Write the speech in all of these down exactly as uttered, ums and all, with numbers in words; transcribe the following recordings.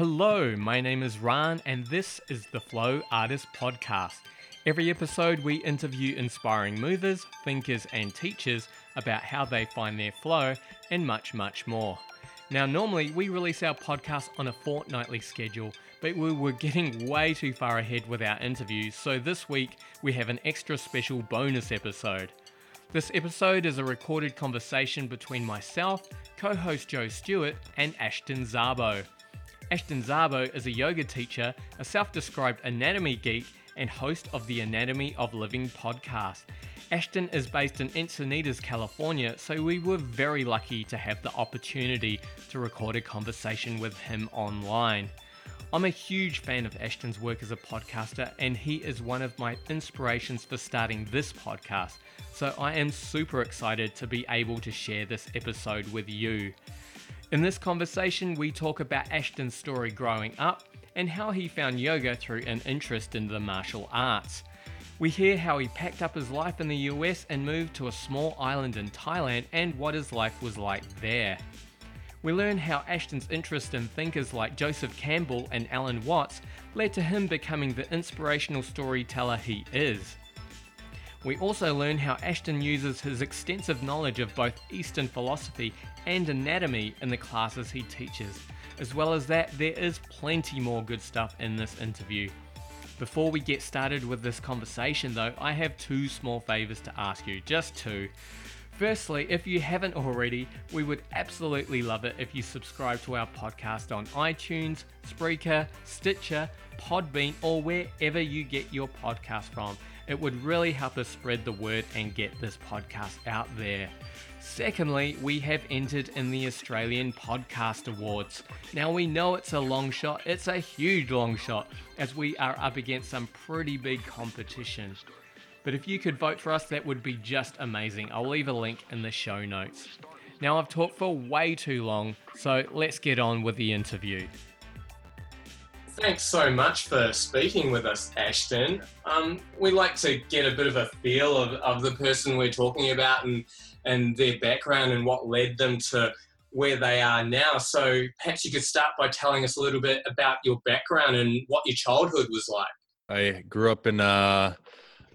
Hello, my name is Ran, and this is the Flow Artist Podcast. Every episode, we interview inspiring movers, thinkers, and teachers about how they find their flow and much, much more. Now, normally, we release our podcast on a fortnightly schedule, but we were getting way too far ahead with our interviews, so this week, we have an extra special bonus episode. This episode is a recorded conversation between myself, co-host Joe Stewart, and Ashton Szabo. Ashton Szabo is a yoga teacher, a self-described anatomy geek, and host of the Anatomy of Living podcast. Ashton is based in Encinitas, California, so we were very lucky to have the opportunity to record a conversation with him online. I'm a huge fan of Ashton's work as a podcaster, and he is one of my inspirations for starting this podcast, so I am super excited to be able to share this episode with you. In this conversation, we talk about Ashton's story growing up and how he found yoga through an interest in the martial arts. We hear how he packed up his life in the U S and moved to a small island in Thailand and what his life was like there. We learn how Ashton's interest in thinkers like Joseph Campbell and Alan Watts led to him becoming the inspirational storyteller he is. We also learn how Ashton uses his extensive knowledge of both Eastern philosophy and anatomy in the classes he teaches. As well as that, there is plenty more good stuff in this interview. Before we get started with this conversation though, I have two small favours to ask you, just two. Firstly, if you haven't already, we would absolutely love it if you subscribe to our podcast on iTunes, Spreaker, Stitcher, Podbean, or wherever you get your podcast from. It would really help us spread the word and get this podcast out there. Secondly, we have entered in the Australian Podcast Awards. Now we know it's a long shot, it's a huge long shot, as we are up against some pretty big competition. But if you could vote for us, that would be just amazing. I'll leave a link in the show notes. Now I've talked for way too long, so let's get on with the interview. Thanks so much for speaking with us, Ashton. Um, we like to get a bit of a feel of, of the person we're talking about and, and their background and what led them to where they are now. So perhaps you could start by telling us a little bit about your background and what your childhood was like. I grew up in uh,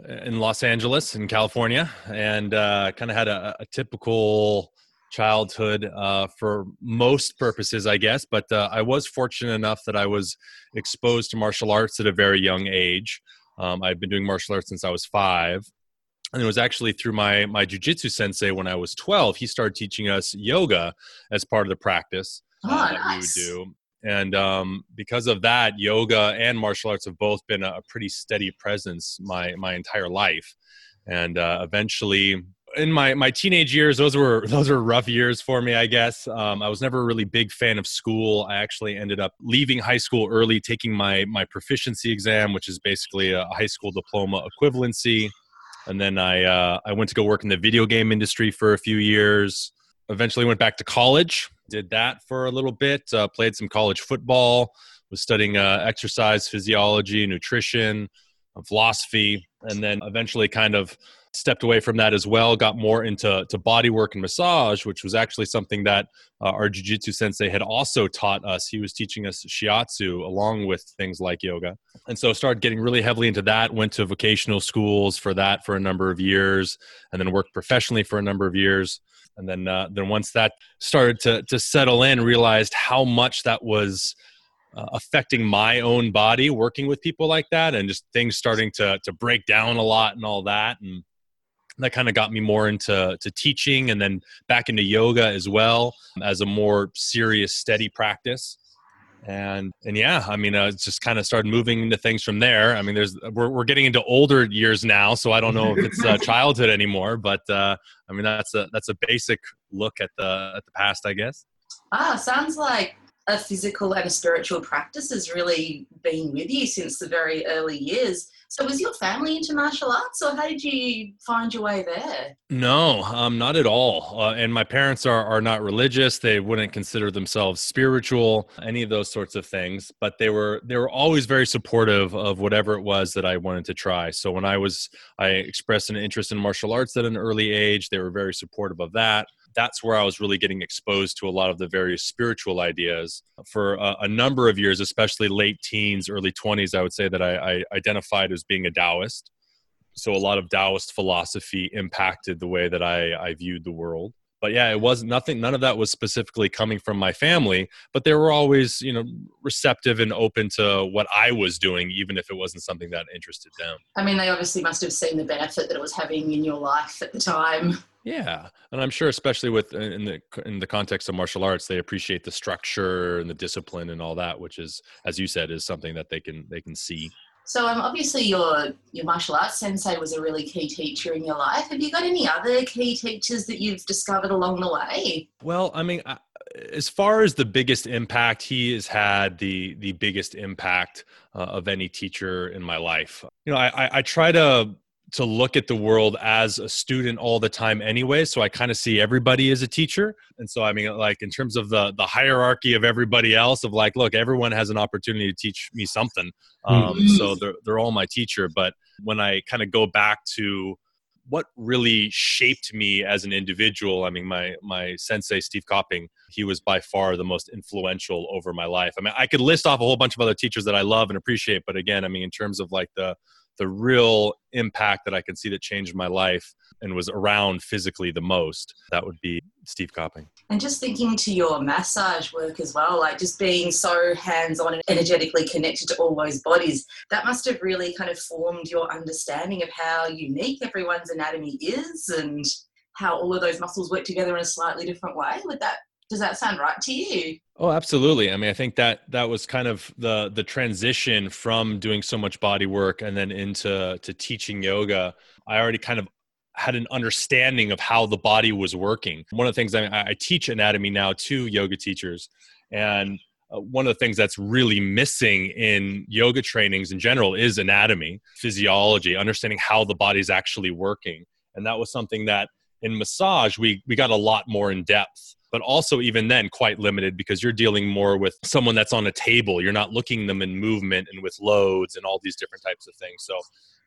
in Los Angeles in California and uh, kind of had a, a typical childhood uh, for most purposes, I guess, but uh, I was fortunate enough that I was exposed to martial arts at a very young age. Um, I've been doing martial arts since I was five, and it was actually through my, my jiu-jitsu sensei when I was twelve. He started teaching us yoga as part of the practice oh, uh, that nice. we would do. And um, because of that, yoga and martial arts have both been a, a pretty steady presence my, my entire life. And uh, eventually... In my, my teenage years, those were those were rough years for me, I guess. Um, I was never a really big fan of school. I actually ended up leaving high school early, taking my, my proficiency exam, which is basically a high school diploma equivalency. And then I uh, I went to go work in the video game industry for a few years. Eventually went back to college, did that for a little bit, uh, played some college football, was studying uh, exercise, physiology, nutrition, philosophy, and then eventually kind of stepped away from that as well, got more into to body work and massage, which was actually something that uh, our jiu-jitsu sensei had also taught us. He was teaching us shiatsu along with things like yoga. And so started getting really heavily into that, went to vocational schools for that for a number of years, and then worked professionally for a number of years. And then uh, then once that started to to settle in, realized how much that was Uh, affecting my own body, working with people like that, and just things starting to to break down a lot and all that. And that kind of got me more into to teaching and then back into yoga as well as a more serious, steady practice. And, and yeah, I mean, I just kind of started moving into things from there. I mean, there's, we're, we're getting into older years now, so I don't know if it's uh, childhood anymore, but uh, I mean, that's a, that's a basic look at the, at the past, I guess. Wow. Sounds like a physical and a spiritual practice has really been with you since the very early years. So was your family into martial arts, or how did you find your way there? No, um, not at all. Uh, and my parents are are not religious. They wouldn't consider themselves spiritual, any of those sorts of things. But they were they were always very supportive of whatever it was that I wanted to try. So when I was I expressed an interest in martial arts at an early age, they were very supportive of that. that's where I was really getting exposed to a lot of the various spiritual ideas. For a, a number of years, especially late teens, early twenties, I would say that I, I identified as being a Taoist. So a lot of Taoist philosophy impacted the way that I, I viewed the world. But yeah, it was nothing, none of that was specifically coming from my family, but they were always, you know, receptive and open to what I was doing, even if it wasn't something that interested them. I mean, they obviously must have seen the benefit that it was having in your life at the time. Yeah. And I'm sure, especially with, in the, in the context of martial arts, they appreciate the structure and the discipline and all that, which is, as you said, is something that they can, they can see. So um, obviously your your martial arts sensei was a really key teacher in your life. Have you got any other key teachers that you've discovered along the way? Well, I mean, as far as the biggest impact, he has had the the biggest impact uh, of any teacher in my life. You know, I, I, I try to to look at the world as a student all the time anyway. So I kind of see everybody as a teacher. And so, I mean, like in terms of the the hierarchy of everybody else of like, look, everyone has an opportunity to teach me something. Um, mm-hmm. So they're, they're all my teacher. But when I kind of go back to what really shaped me as an individual, I mean, my, my sensei, Steve Copping, he was by far the most influential over my life. I mean, I could list off a whole bunch of other teachers that I love and appreciate. But again, I mean, in terms of like the the real impact that I can see that changed my life and was around physically the most, that would be Steve Copping. And just thinking to your massage work as well, like just being so hands-on and energetically connected to all those bodies, that must have really kind of formed your understanding of how unique everyone's anatomy is and how all of those muscles work together in a slightly different way. Would that Does that sound right to you? Oh, absolutely. I mean, I think that that was kind of the the transition from doing so much body work and then into to teaching yoga. I already kind of had an understanding of how the body was working. One of the things I, I teach anatomy now to yoga teachers, and one of the things that's really missing in yoga trainings in general is anatomy, physiology, understanding how the body's actually working. And that was something that in massage, we we got a lot more in depth. But also even then quite limited because you're dealing more with someone that's on a table. You're not looking them in movement and with loads and all these different types of things. So,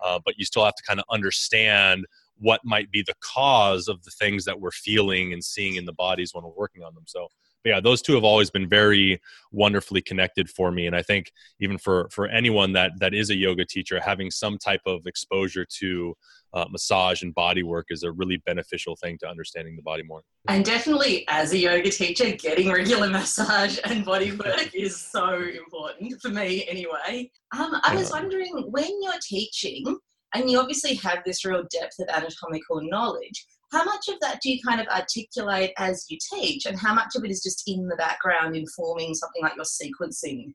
uh, but you still have to kind of understand what might be the cause of the things that we're feeling and seeing in the bodies when we're working on them. So, but yeah, those two have always been very wonderfully connected for me. And I think even for, for anyone that that is a yoga teacher, having some type of exposure to Uh, massage and body work is a really beneficial thing to understanding the body more. And definitely as a yoga teacher, getting regular massage and body work is so important for me anyway. Um, I was wondering, when you're teaching, and you obviously have this real depth of anatomical knowledge, how much of that do you kind of articulate as you teach and how much of it is just in the background informing something like your sequencing?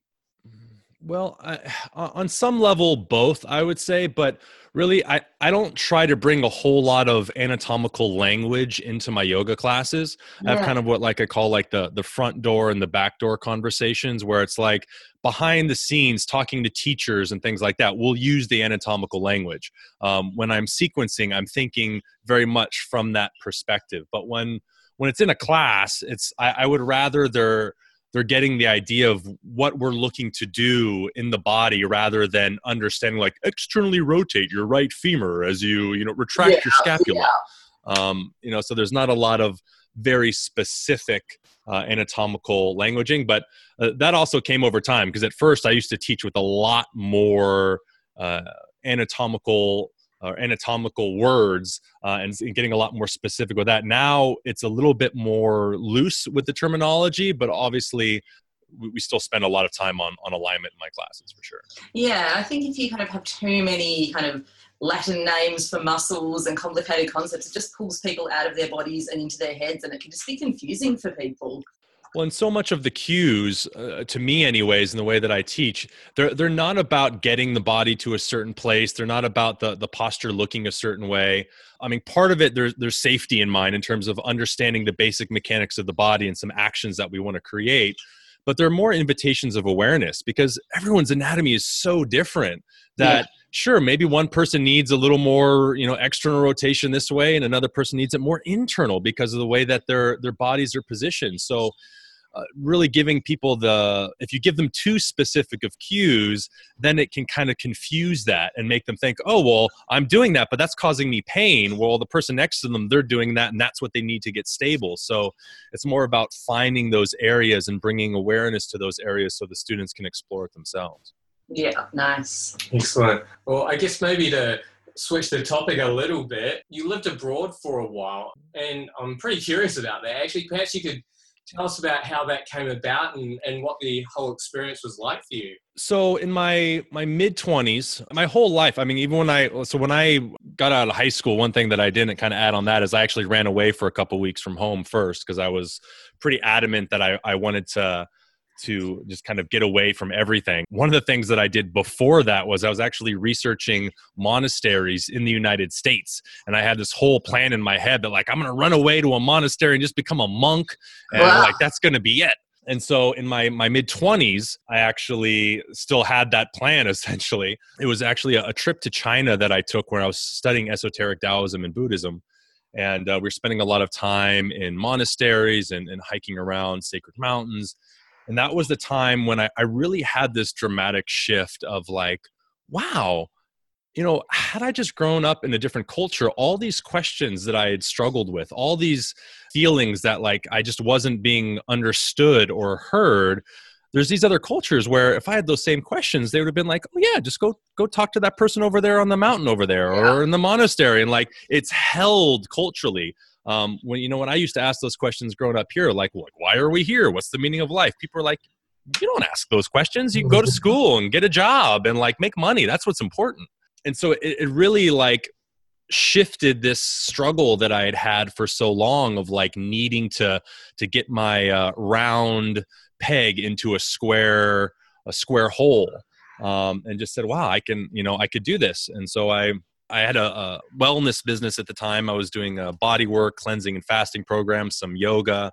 Well, I, on some level, both, I would say, but really, I, I don't try to bring a whole lot of anatomical language into my yoga classes. Yeah. I have kind of what like I call like the, the front door and the back door conversations where it's like behind the scenes talking to teachers and things like that. We'll use the anatomical language. Um, when I'm sequencing, I'm thinking very much from that perspective. But when when it's in a class, it's I, I would rather they're they're getting the idea of what we're looking to do in the body rather than understanding like externally rotate your right femur as you, you know, retract yeah, your scapula. Yeah. Um, you know, so there's not a lot of very specific uh, anatomical languaging, but uh, that also came over time because at first I used to teach with a lot more uh, anatomical or anatomical words uh, and, and getting a lot more specific with that. Now it's a little bit more loose with the terminology, but obviously we, we still spend a lot of time on, on alignment in my classes for sure. Yeah, I think if you kind of have too many kind of Latin names for muscles and complicated concepts, it just pulls people out of their bodies and into their heads and it can just be confusing for people. Well, and so much of the cues, uh, to me anyways, in the way that I teach, they're they're not about getting the body to a certain place. They're not about the the posture looking a certain way. I mean, part of it, there's, there's safety in mind in terms of understanding the basic mechanics of the body and some actions that we want to create. But there are more invitations of awareness because everyone's anatomy is so different that yeah. Sure, maybe one person needs a little more, you know, external rotation this way and another person needs it more internal because of the way that their their bodies are positioned. So uh, really giving people the, if you give them too specific of cues, then it can kind of confuse that and make them think, oh, well, I'm doing that, but that's causing me pain. Well, the person next to them, they're doing that, and that's what they need to get stable. So it's more about finding those areas and bringing awareness to those areas so the students can explore it themselves. Yeah, nice. Excellent. Well, I guess maybe to switch the topic a little bit, you lived abroad for a while, and I'm pretty curious about that. Actually, perhaps you could tell us about how that came about and, and what the whole experience was like for you. So in my, my mid-twenties, my whole life, I mean, even when I, so when I got out of high school, one thing that I didn't kind of add on that is I actually ran away for a couple of weeks from home first, because I was pretty adamant that I, I wanted to to just kind of get away from everything. One of the things that I did before that was I was actually researching monasteries in the United States. And I had this whole plan in my head that like, I'm going to run away to a monastery and just become a monk. And wow. like, that's going to be it. And so in my, my mid-twenties, I actually still had that plan, essentially. It was actually a, a trip to China that I took when I was studying esoteric Taoism and Buddhism. And uh, we were spending a lot of time in monasteries and, and hiking around sacred mountains. And that was the time when I, I really had this dramatic shift of like, wow, you know, had I just grown up in a different culture, all these questions that I had struggled with, all these feelings that like I just wasn't being understood or heard. There's these other cultures where if I had those same questions, they would have been like, oh yeah, just go go talk to that person over there on the mountain over there yeah. or in the monastery. And like, it's held culturally. Um, when, you know, when I used to ask those questions growing up here, like, well, why are we here? What's the meaning of life? People are like, you don't ask those questions. You can go to school and get a job and like make money. That's what's important. And so it, it really like shifted this struggle that I had had for so long of like needing to, to get my uh, round peg into a square, a square hole. Um, and just said, wow, I can, you know, I could do this. And so I, I had a, a wellness business at the time. I was doing a body work, cleansing and fasting program, some yoga.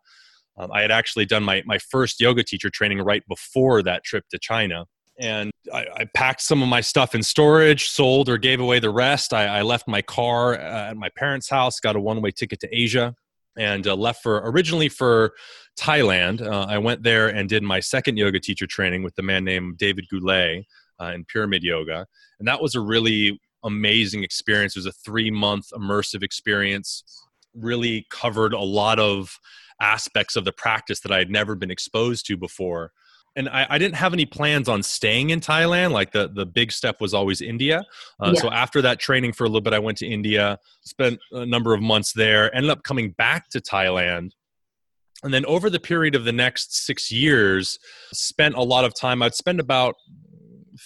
Um, I had actually done my, my first yoga teacher training right before that trip to China. And I, I packed some of my stuff in storage, sold or gave away the rest. I, I left my car uh, at my parents' house, got a one-way ticket to Asia, and uh, left for originally for Thailand. Uh, I went there and did my second yoga teacher training with the man named David Goulet uh, in pyramid yoga. And that was a really amazing experience. It was a three-month immersive experience, really covered a lot of aspects of the practice that I had never been exposed to before. And I, I didn't have any plans on staying in Thailand. Like the, the big step was always India. Uh, yeah. So after that training for a little bit, I went to India, spent a number of months there, ended up coming back to Thailand. And then over the period of the next six years, spent a lot of time. I'd spend about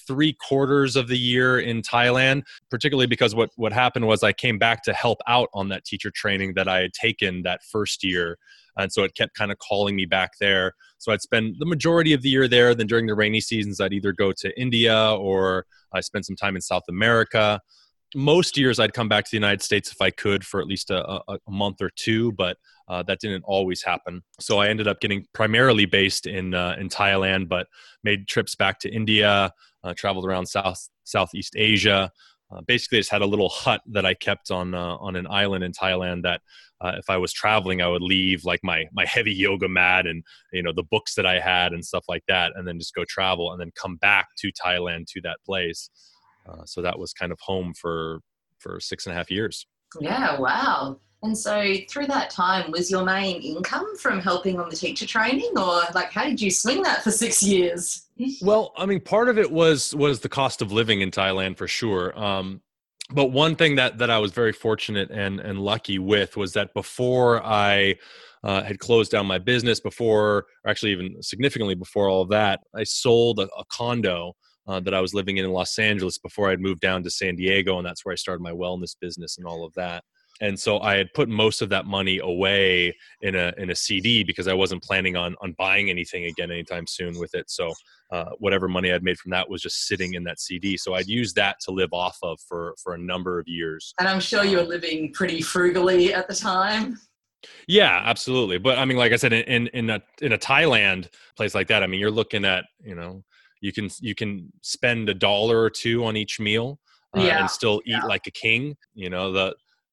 three quarters of the year in Thailand, particularly because what, what happened was I came back to help out on that teacher training that I had taken that first year. And so it kept kind of calling me back there. So I'd spend the majority of the year there. Then during the rainy seasons, I'd either go to India or I spent some time in South America. Most years I'd come back to the United States if I could for at least a, a month or two, but uh, that didn't always happen. So I ended up getting primarily based in uh, in Thailand, but made trips back to India, uh, traveled around South Southeast Asia. Uh, basically, I just had a little hut that I kept on uh, on an island in Thailand that uh, if I was traveling, I would leave like my my heavy yoga mat and, you know, the books that I had and stuff like that, and then just go travel and then come back to Thailand to that place. Uh, so that was kind of home for, for six and a half years. Yeah, wow. And so through that time, was your main income from helping on the teacher training, or like how did you swing that for six years? Well, I mean, part of it was was the cost of living in Thailand for sure. Um, but one thing that that I was very fortunate and and lucky with was that before I uh, had closed down my business, before, or actually even significantly before all of that, I sold a, a condo Uh, that I was living in in Los Angeles before I'd moved down to San Diego. And that's where I started my wellness business and all of that. And so I had put most of that money away in a in a C D because I wasn't planning on on buying anything again anytime soon with it. So uh, whatever money I'd made from that was just sitting in that C D. So I'd use that to live off of for, for a number of years. And I'm sure you were living pretty frugally at the time. Yeah, absolutely. But I mean, like I said, in in a, in a Thailand place like that, I mean, you're looking at, you know, You can you can spend a dollar or two on each meal uh, yeah. and still eat yeah. like a king. You know, the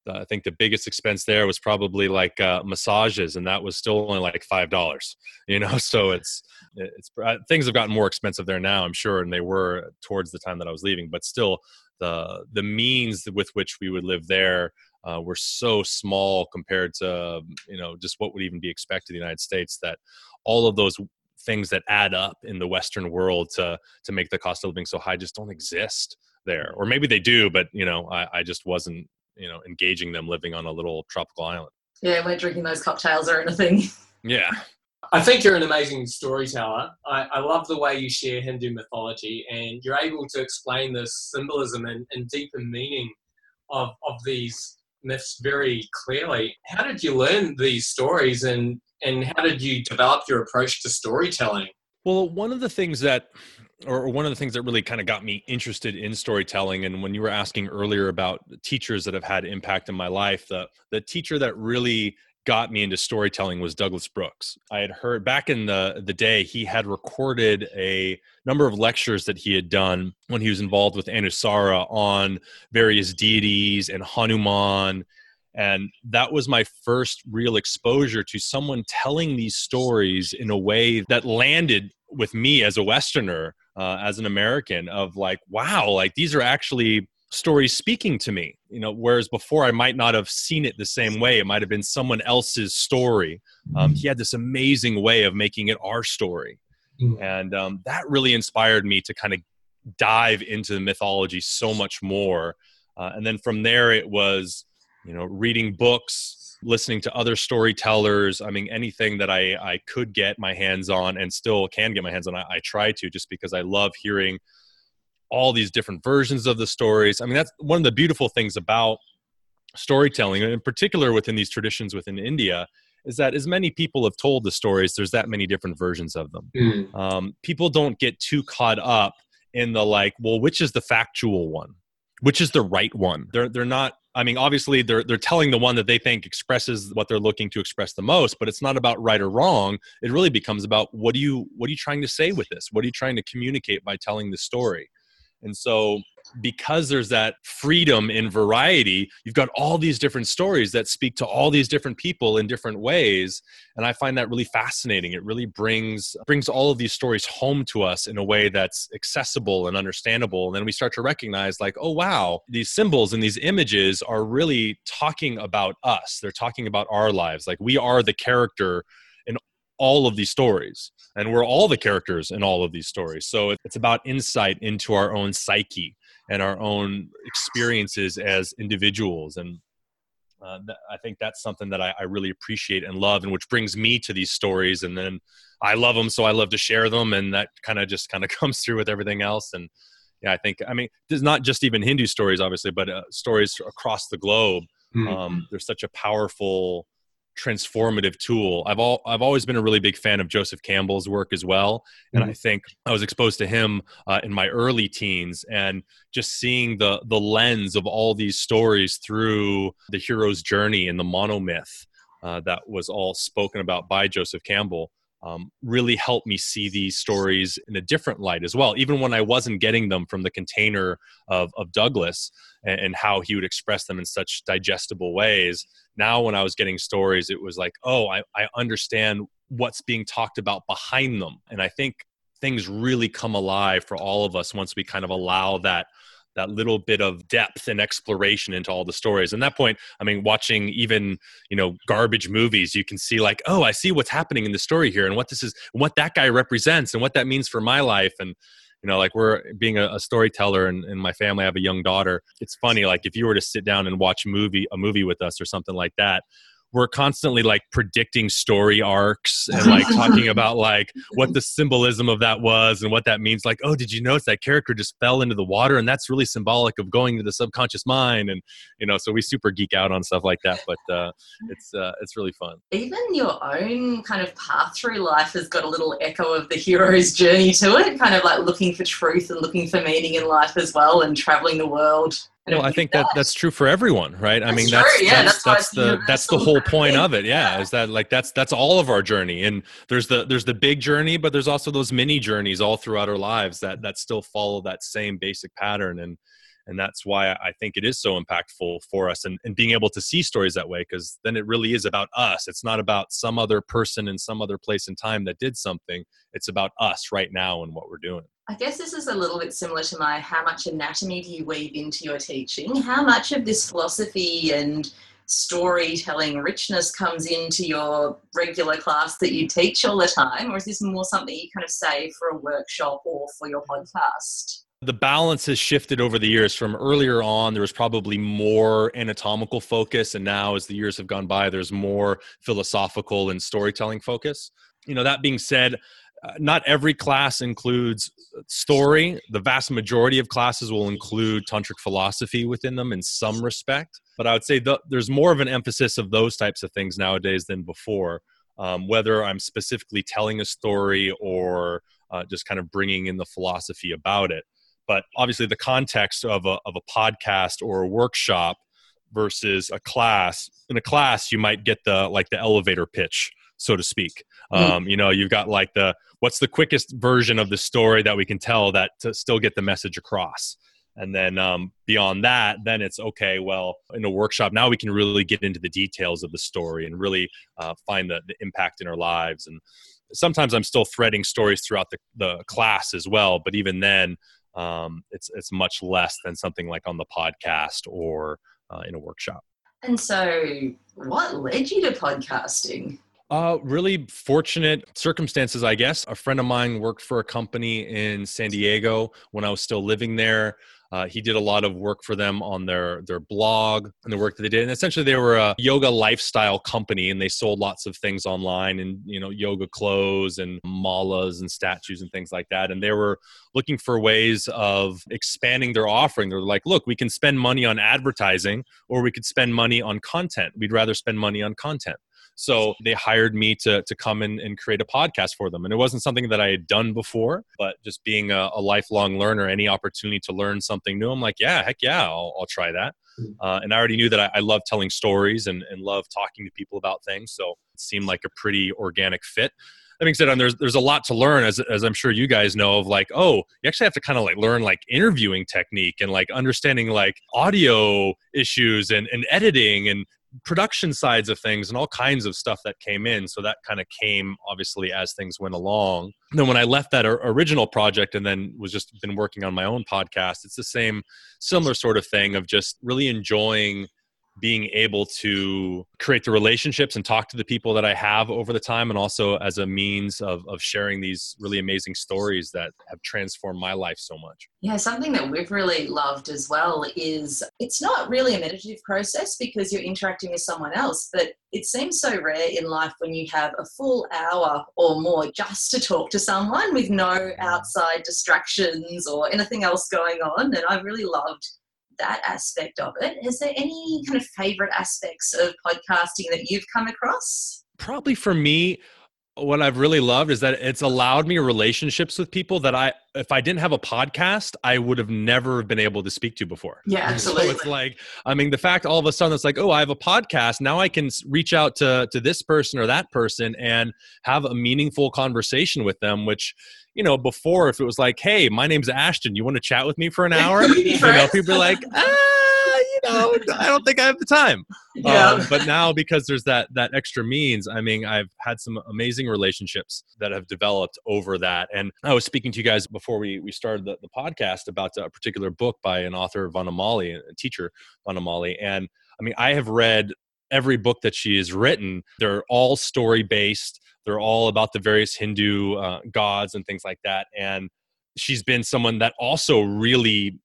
I think the biggest expense there was probably like uh, massages, and that was still only like five dollars, you know? So it's, it's uh, things have gotten more expensive there now, I'm sure. And they were towards the time that I was leaving, but still the, the means with which we would live there uh, were so small compared to, you know, just what would even be expected in the United States, that all of those things that add up in the Western world to, to make the cost of living so high just don't exist there. Or maybe they do, but you know, I, I just wasn't, you know, engaging them living on a little tropical island. Yeah, weren't drinking those cocktails or anything. Yeah. I think you're an amazing storyteller. I, I love the way you share Hindu mythology, and you're able to explain the symbolism and, and deeper meaning of, of these myths very clearly. How did you learn these stories, and, and how did you develop your approach to storytelling? Well, one of the things that, or one of the things that really kind of got me interested in storytelling, and when you were asking earlier about teachers that have had impact in my life, the, the teacher that really got me into storytelling was Douglas Brooks. I had heard back in the, the day, he had recorded a number of lectures that he had done when he was involved with Anusara on various deities and Hanuman. And that was my first real exposure to someone telling these stories in a way that landed with me as a Westerner, uh, as an American, of like, wow, like these are actually stories speaking to me, you know, whereas before I might not have seen it the same way. It might've been someone else's story. Um, he had this amazing way of making it our story. And um, that really inspired me to kind of dive into the mythology so much more. Uh, and then from there it was, you know, reading books, listening to other storytellers. I mean, anything that I, I could get my hands on and still can get my hands on, I, I try to, just because I love hearing all these different versions of the stories. I mean, that's one of the beautiful things about storytelling, and in particular within these traditions within India, is that as many people have told the stories, there's that many different versions of them. Mm. Um, people don't get too caught up in the like, well, which is the factual one? Which is the right one? They're they're not, I mean, obviously they're they're telling the one that they think expresses what they're looking to express the most, but it's not about right or wrong. It really becomes about what do you what are you trying to say with this? What are you trying to communicate by telling the story? And so because there's that freedom in variety, you've got all these different stories that speak to all these different people in different ways. And I find that really fascinating. It really brings brings all of these stories home to us in a way that's accessible and understandable. And then we start to recognize like, oh, wow, these symbols and these images are really talking about us. They're talking about our lives. Like we are the character in all of these stories. And we're all the characters in all of these stories. So it's about insight into our own psyche and our own experiences as individuals. And uh, th- I think that's something that I, I really appreciate and love, and which brings me to these stories. And then I love them, so I love to share them. And that kind of just kind of comes through with everything else. And yeah, I think, I mean, there's not just even Hindu stories, obviously, but uh, stories across the globe. Mm-hmm. Um, there's such a powerful transformative tool. I've all, I've always been a really big fan of Joseph Campbell's work as well. And mm-hmm. I think I was exposed to him uh, in my early teens, and just seeing the, the lens of all these stories through the hero's journey and the monomyth uh, that was all spoken about by Joseph Campbell um, really helped me see these stories in a different light as well. Even when I wasn't getting them from the container of, of Douglas and, and how he would express them in such digestible ways. Now, when I was getting stories, it was like, oh, I, I understand what's being talked about behind them. And I think things really come alive for all of us once we kind of allow that that little bit of depth and exploration into all the stories. And at that point, I mean, watching even, you know, garbage movies, you can see like, oh, I see what's happening in the story here, and what this is, and what that guy represents, and what that means for my life. And, you know, like we're being a, a storyteller, and in my family, I have a young daughter. It's funny, like if you were to sit down and watch movie, a movie with us or something like that, we're constantly like predicting story arcs and like talking about like what the symbolism of that was and what that means. Like, oh, did you notice that character just fell into the water? And that's really symbolic of going to the subconscious mind. And, you know, so we super geek out on stuff like that, but uh, it's, uh, it's really fun. Even your own kind of path through life has got a little echo of the hero's journey to it, kind of like looking for truth and looking for meaning in life as well, and traveling the world. Well, I think that that's true for everyone, right? I mean, that's that's that's the that's the whole point of it. Yeah, is that like that's that's all of our journey, and there's the there's the big journey, but there's also those mini journeys all throughout our lives that that still follow that same basic pattern. And And that's why I think it is so impactful for us, and, and being able to see stories that way, because then it really is about us. It's not about some other person in some other place and time that did something. It's about us right now and what we're doing. I guess this is a little bit similar to my, how much anatomy do you weave into your teaching? How much of this philosophy and storytelling richness comes into your regular class that you teach all the time? Or is this more something you kind of say for a workshop or for your podcast? The balance has shifted over the years. From earlier on, there was probably more anatomical focus. And now, as the years have gone by, there's more philosophical and storytelling focus. You know, that being said, uh, not every class includes story. The vast majority of classes will include tantric philosophy within them in some respect. But I would say the, there's more of an emphasis of those types of things nowadays than before, um, whether I'm specifically telling a story or uh, just kind of bringing in the philosophy about it. But obviously the context of a of a podcast or a workshop versus a class, in a class, you might get the like the elevator pitch, so to speak. Um, you know, you've got like the, what's the quickest version of the story that we can tell that to still get the message across? And then um, beyond that, then it's okay, well, in a workshop, now we can really get into the details of the story and really uh, find the, the impact in our lives. And sometimes I'm still threading stories throughout the, the class as well. But even then, Um, it's it's much less than something like on the podcast or uh, in a workshop. And so what led you to podcasting? Uh, really fortunate circumstances, I guess. A friend of mine worked for a company in San Diego when I was still living there. Uh, he did a lot of work for them on their, their blog and the work that they did. And essentially they were a yoga lifestyle company, and they sold lots of things online, and, you know, yoga clothes and malas and statues and things like that. And they were looking for ways of expanding their offering. They were like, look, we can spend money on advertising, or we could spend money on content. We'd rather spend money on content. So they hired me to to come in and create a podcast for them. And it wasn't something that I had done before, but just being a, a lifelong learner, any opportunity to learn something new, I'm like, yeah, heck yeah, I'll, I'll try that. Uh, and I already knew that I, I love telling stories and, and love talking to people about things. So it seemed like a pretty organic fit. That being said, and there's there's a lot to learn, as as I'm sure you guys know, of like, oh, you actually have to kind of like learn like interviewing technique and like understanding like audio issues and, and editing and production sides of things and all kinds of stuff that came in. So that kind of came obviously as things went along. And then when I left that original project and then was just been working on my own podcast, it's the same similar sort of thing of just really enjoying being able to create the relationships and talk to the people that I have over the time. And also as a means of, of sharing these really amazing stories that have transformed my life so much. Yeah. Something that we've really loved as well is it's not really a meditative process because you're interacting with someone else, but it seems so rare in life when you have a full hour or more just to talk to someone with no outside distractions or anything else going on. And I really loved that aspect of it. Is there any kind of favorite aspects of podcasting that you've come across? Probably for me, what I've really loved is that it's allowed me relationships with people that I, if I didn't have a podcast, I would have never been able to speak to before. Yeah, absolutely. So it's like, I mean, the fact all of a sudden it's like, oh, I have a podcast. Now I can reach out to, to this person or that person and have a meaningful conversation with them, which, you know, before if it was like, hey, my name's Ashton, you want to chat with me for an hour? You know, people are like, ah, you know, I don't think I have the time. Yeah. Um, but now because there's that that extra means, I mean, I've had some amazing relationships that have developed over that. And I was speaking to you guys before we, we started the, the podcast about a particular book by an author, Vanamali, a teacher, Vanamali. And I mean, I have read every book that she has written. They're all story-based. They're all about the various Hindu uh, gods and things like that. And she's been someone that also really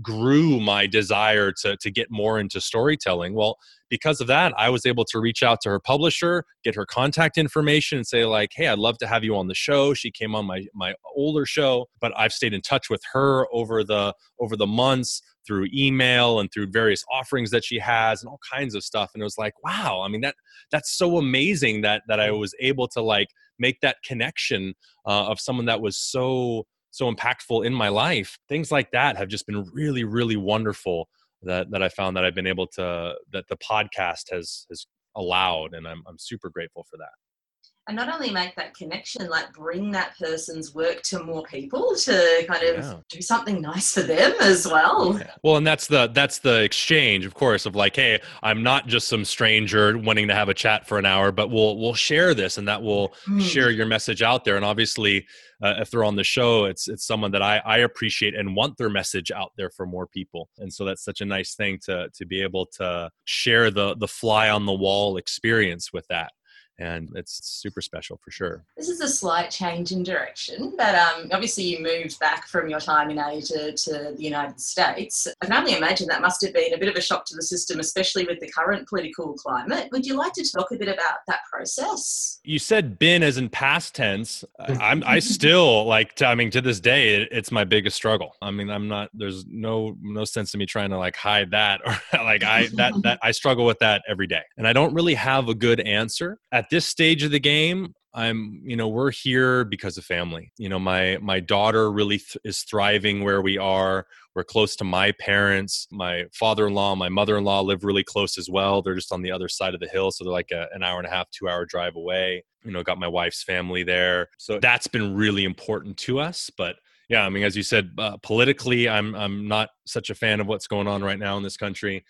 grew my desire to to get more into storytelling. Well, because of that, I was able to reach out to her publisher, get her contact information and say like, hey, I'd love to have you on the show. She came on my my older show, but I've stayed in touch with her over the over the months through email and through various offerings that she has and all kinds of stuff. And it was like, wow, I mean, that that's so amazing that that I was able to like make that connection uh, of someone that was so so impactful in my life. Things like that have just been really, really wonderful that, that I found that I've been able to, that the podcast has, has allowed. And I'm, I'm super grateful for that. and not only make that connection, like bring that person's work to more people to kind of yeah. do something nice for them as well. Yeah. Well, and that's the, that's the exchange, of course, of like, hey, I'm not just some stranger wanting to have a chat for an hour, but we'll, we'll share this, and that will mm. share your message out there. And obviously uh, if they're on the show, it's, it's someone that I, I appreciate and want their message out there for more people. And so that's such a nice thing to, to be able to share the, the fly on the wall experience with that. And it's super special for sure. This is a slight change in direction, but um, obviously you moved back from your time in Asia to the United States. I can only imagine that must have been a bit of a shock to the system, especially with the current political climate. Would you like to talk a bit about that process? You said been as in past tense. I'm, I still like, I mean, to this day, it's my biggest struggle. I mean, I'm not, there's no no sense in me trying to like hide that. Or like I, that, that I struggle with that every day. And I don't really have a good answer. At this stage of the game, I'm, you know, we're here because of family. You know, my my daughter really th- is thriving where we are. We're close to my parents. My father-in-law, my mother-in-law live really close as well. They're just on the other side of the hill, so they're like a, an hour and a half, two hour drive away. You know, got my wife's family there, so that's been really important to us. But yeah, I mean, as you said, uh, politically, I'm I'm not such a fan of what's going on right now in this country.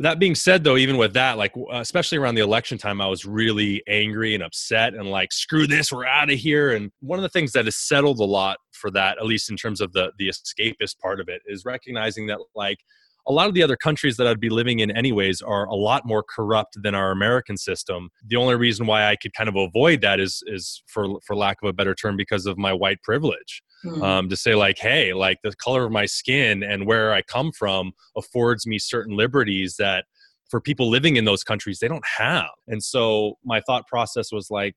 That being said, though, even with that, like especially around the election time, I was really angry and upset and like, screw this, we're out of here. And one of the things that has settled a lot for that, at least in terms of the the escapist part of it, is recognizing that like a lot of the other countries that I'd be living in anyways are a lot more corrupt than our American system. The only reason why I could kind of avoid that is, is for, for lack of a better term, because of my white privilege. Mm. Um, to say like, hey, like the color of my skin and where I come from affords me certain liberties that for people living in those countries, they don't have. And so my thought process was like,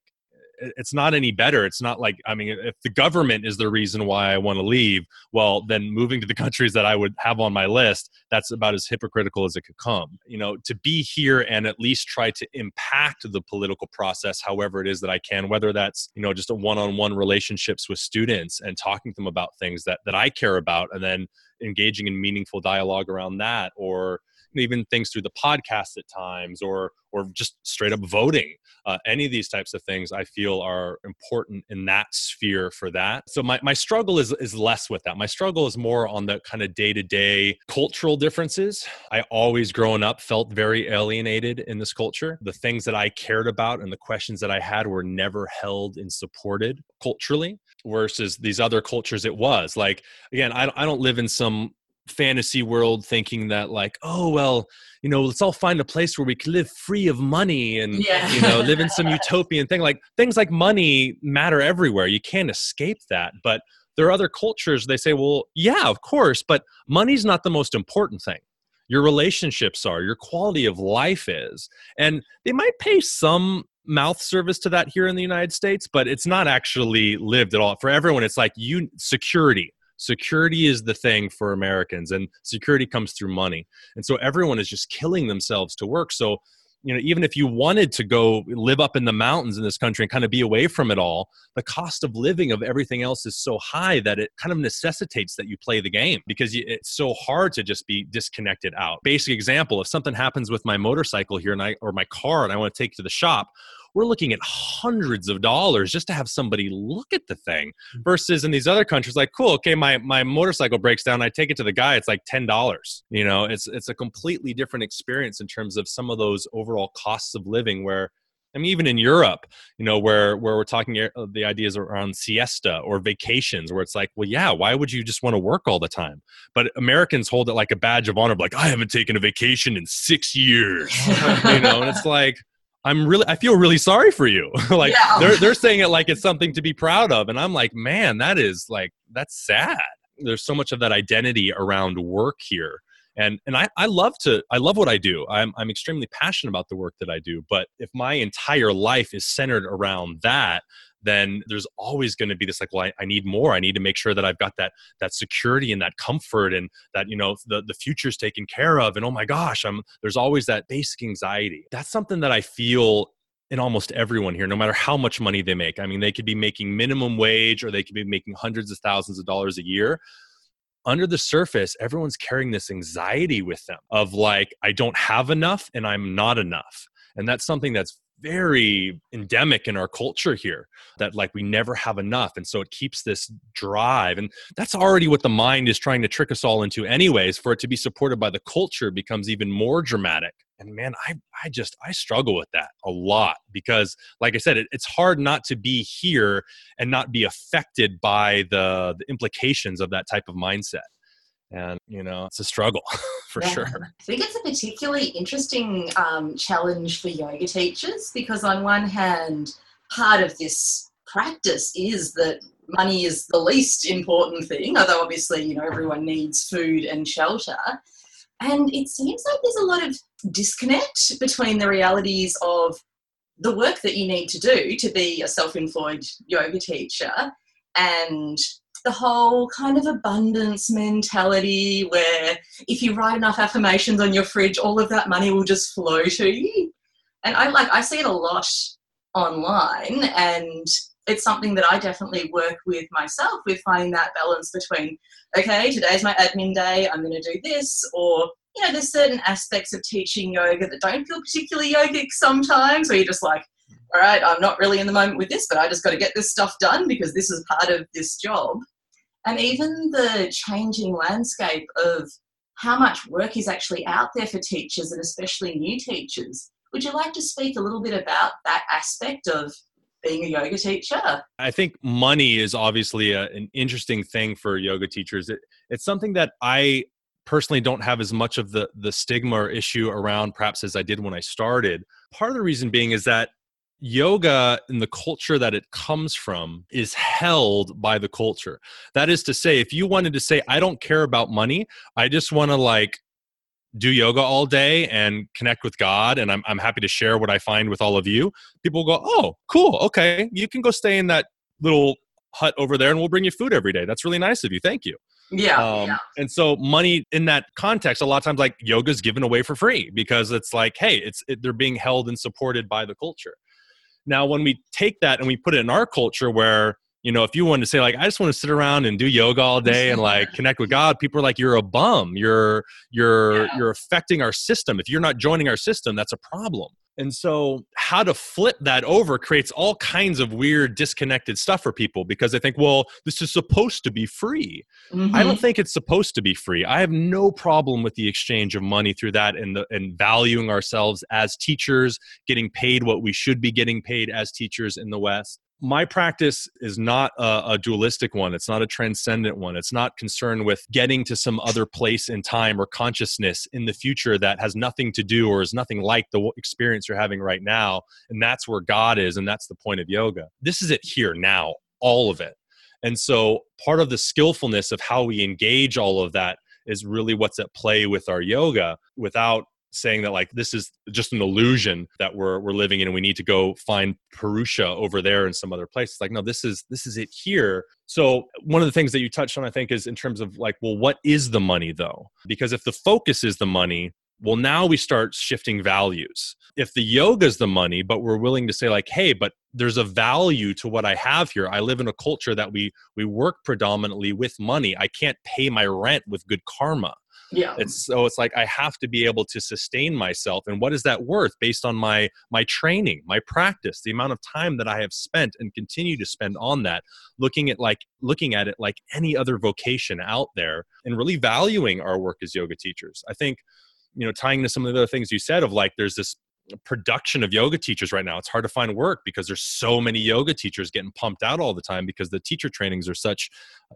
it's not any better. It's not like, I mean, if the government is the reason why I want to leave, well, then moving to the countries that I would have on my list, that's about as hypocritical as it could come. You know, to be here and at least try to impact the political process, however it is that I can, whether that's, you know, just a one-on-one relationships with students and talking to them about things that, that I care about, and then engaging in meaningful dialogue around that, or even things through the podcast at times, or or just straight up voting. Uh, any of these types of things I feel are important in that sphere for that. So my, my struggle is is less with that. My struggle is more on the kind of day-to-day cultural differences. I always growing up felt very alienated in this culture. The things that I cared about and the questions that I had were never held and supported culturally, versus these other cultures it was. Like, again, I, I don't live in some fantasy world thinking that like, oh, well, you know, let's all find a place where we can live free of money and, yeah. you know, live in some utopian thing. Like things like money matter everywhere. You can't escape that. But there are other cultures, they say, well, yeah, of course, but money's not the most important thing. Your relationships are, your quality of life is. And they might pay some mouth service to that here in the United States, but it's not actually lived at all. For everyone, it's like you security. Security is the thing for Americans, and security comes through money. And so everyone is just killing themselves to work. So, you know, even if you wanted to go live up in the mountains in this country and kind of be away from it all, the cost of living of everything else is so high that it kind of necessitates that you play the game, because it's so hard to just be disconnected out. Basic example, if something happens with my motorcycle here and I, or my car and I want to take it to the shop, we're looking at hundreds of dollars just to have somebody look at the thing, versus in these other countries, like, cool, okay, my, my motorcycle breaks down. I take it to the guy. It's like ten dollars. You know, it's, it's a completely different experience in terms of some of those overall costs of living where, I mean, even in Europe, you know, where, where we're talking the ideas around siesta or vacations, where it's like, well, yeah, why would you just want to work all the time? But Americans hold it like a badge of honor, like, I haven't taken a vacation in six years, you know, and it's like, I'm really, I feel really sorry for you. Like yeah. they're, they're saying it like it's something to be proud of. And I'm like, man, that is like, that's sad. There's so much of that identity around work here. And, and I, I love to, I love what I do. I'm, I'm extremely passionate about the work that I do, but if my entire life is centered around that, then there's always going to be this like, well, I, I need more. I need to make sure that I've got that that security and that comfort, and that, you know, the, the future's taken care of. And oh my gosh, I'm there's always that basic anxiety. That's something that I feel in almost everyone here, no matter how much money they make. I mean, they could be making minimum wage or they could be making hundreds of thousands of dollars a year. Under the surface, everyone's carrying this anxiety with them of like, I don't have enough and I'm not enough. And that's something that's very endemic in our culture here, that like we never have enough. And so it keeps this drive. And that's already what the mind is trying to trick us all into anyways. For it to be supported by the culture becomes even more dramatic. And man, I I just, I struggle with that a lot, because like I said, it, it's hard not to be here and not be affected by the, the implications of that type of mindset. And, you know, it's a struggle for yeah. sure. I think it's a particularly interesting um, challenge for yoga teachers, because on one hand, part of this practice is that money is the least important thing, although obviously, you know, everyone needs food and shelter. And it seems like there's a lot of disconnect between the realities of the work that you need to do to be a self-employed yoga teacher and the whole kind of abundance mentality where if you write enough affirmations on your fridge, all of that money will just flow to you. And I like, I see it a lot online, and it's something that I definitely work with myself, with finding that balance between, okay, today's my admin day, I'm going to do this, or, you know, there's certain aspects of teaching yoga that don't feel particularly yogic sometimes, where you're just like, all right, I'm not really in the moment with this, but I just got to get this stuff done because this is part of this job. And even the changing landscape of how much work is actually out there for teachers, and especially new teachers. Would you like to speak a little bit about that aspect of being a yoga teacher? I think money is obviously a, an interesting thing for yoga teachers. It, it's something that I personally don't have as much of the, the stigma or issue around, perhaps, as I did when I started. Part of the reason being is that yoga and the culture that it comes from is held by the culture. That is to say, if you wanted to say, I don't care about money, I just want to like do yoga all day and connect with God, and I'm I'm happy to share what I find with all of you, people will go, oh, cool, okay, you can go stay in that little hut over there and we'll bring you food every day. That's really nice of you. Thank you. Yeah, um, yeah. And so money in that context, a lot of times like yoga is given away for free because it's like, hey, it's it, they're being held and supported by the culture. Now, when we take that and we put it in our culture where, you know, if you wanted to say like, I just want to sit around and do yoga all day and like connect with God, people are like, you're a bum. You're, you're, yeah. you're affecting our system. If you're not joining our system, that's a problem. And so how to flip that over creates all kinds of weird disconnected stuff for people, because they think, well, this is supposed to be free. Mm-hmm. I don't think it's supposed to be free. I have no problem with the exchange of money through that, and the, and valuing ourselves as teachers, getting paid what we should be getting paid as teachers in the West. My practice is not a, a dualistic one. It's not a transcendent one. It's not concerned with getting to some other place in time or consciousness in the future that has nothing to do or is nothing like the experience you're having right now. And that's where God is. And that's the point of yoga. This is it here now, all of it. And so part of the skillfulness of how we engage all of that is really what's at play with our yoga, without saying that like this is just an illusion that we're we're living in and we need to go find Purusha over there in some other place. It's like, no, this is this is it here. So one of the things that you touched on, I think, is in terms of like, well, what is the money though? Because if the focus is the money, well, now we start shifting values. If the yoga is the money, but we're willing to say like, hey, but there's a value to what I have here. I live in a culture that we we work predominantly with money. I can't pay my rent with good karma. Yeah. It's, so it's like, I have to be able to sustain myself. And what is that worth based on my, my training, my practice, the amount of time that I have spent and continue to spend on that, looking at like, looking at it like any other vocation out there, and really valuing our work as yoga teachers. I think, you know, tying to some of the other things you said of like, there's this production of yoga teachers right now. It's hard to find work because there's so many yoga teachers getting pumped out all the time because the teacher trainings are such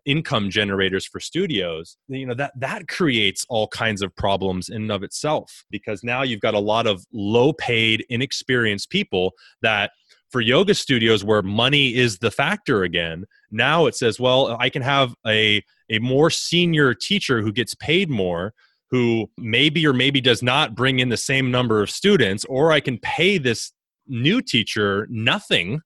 income generators for studios. You know, that that creates all kinds of problems in and of itself, because now you've got a lot of low paid, inexperienced people that for yoga studios where money is the factor again, now it says, well, I can have a a more senior teacher who gets paid more, who maybe or maybe does not bring in the same number of students, or I can pay this new teacher nothing,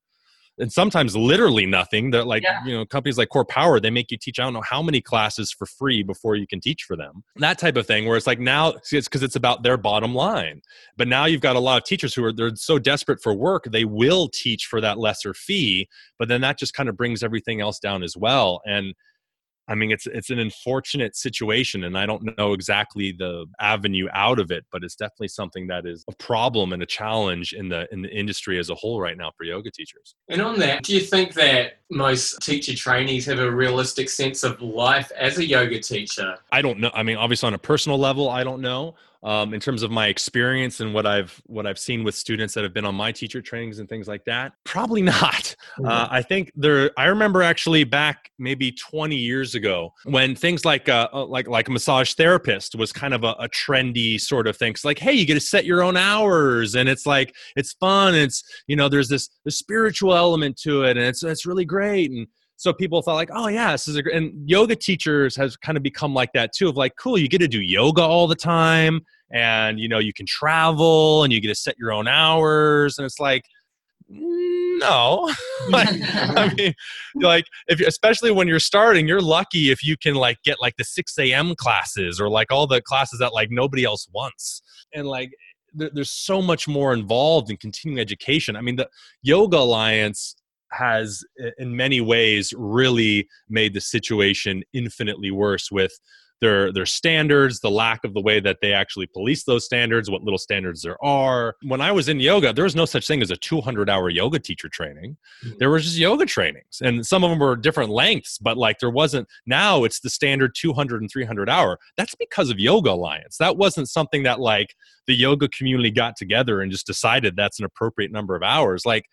and sometimes literally nothing. They're like, yeah. you know, companies like Core Power, they make you teach, I don't know how many classes for free before you can teach for them. That type of thing where it's like now it's because it's about their bottom line. But now you've got a lot of teachers who are, they're so desperate for work, they will teach for that lesser fee, but then that just kind of brings everything else down as well. And I mean, it's it's an unfortunate situation, and I don't know exactly the avenue out of it, but it's definitely something that is a problem and a challenge in the in the industry as a whole right now for yoga teachers. And on that, do you think that most teacher trainees have a realistic sense of life as a yoga teacher? I don't know. I mean, obviously on a personal level, I don't know. Um, in terms of my experience and what I've what I've seen with students that have been on my teacher trainings and things like that, probably not. Mm-hmm. Uh, I think there. I remember actually back maybe twenty years ago when things like uh, like like a massage therapist was kind of a, a trendy sort of thing. It's like, hey, you get to set your own hours, and it's like it's fun. And it's, you know, there's this, this spiritual element to it, and it's it's really great. And so people thought like, oh yeah, this is a, and yoga teachers has kind of become like that too, of like, cool, you get to do yoga all the time, and you know, you can travel and you get to set your own hours. And it's like, no, like, I mean, like if you, especially when you're starting, you're lucky if you can like get like the six a.m. classes or like all the classes that like nobody else wants. And like, there, there's so much more involved in continuing education. I mean, the Yoga Alliance has in many ways really made the situation infinitely worse with their their standards, the lack of the way that they actually police those standards, what little standards there are. When I was in yoga, there was no such thing as a two hundred hour yoga teacher training. There was just yoga trainings. And some of them were different lengths, but like there wasn't, now it's the standard two hundred and three hundred hour. That's because of Yoga Alliance. That wasn't something that like the yoga community got together and just decided that's an appropriate number of hours. Like,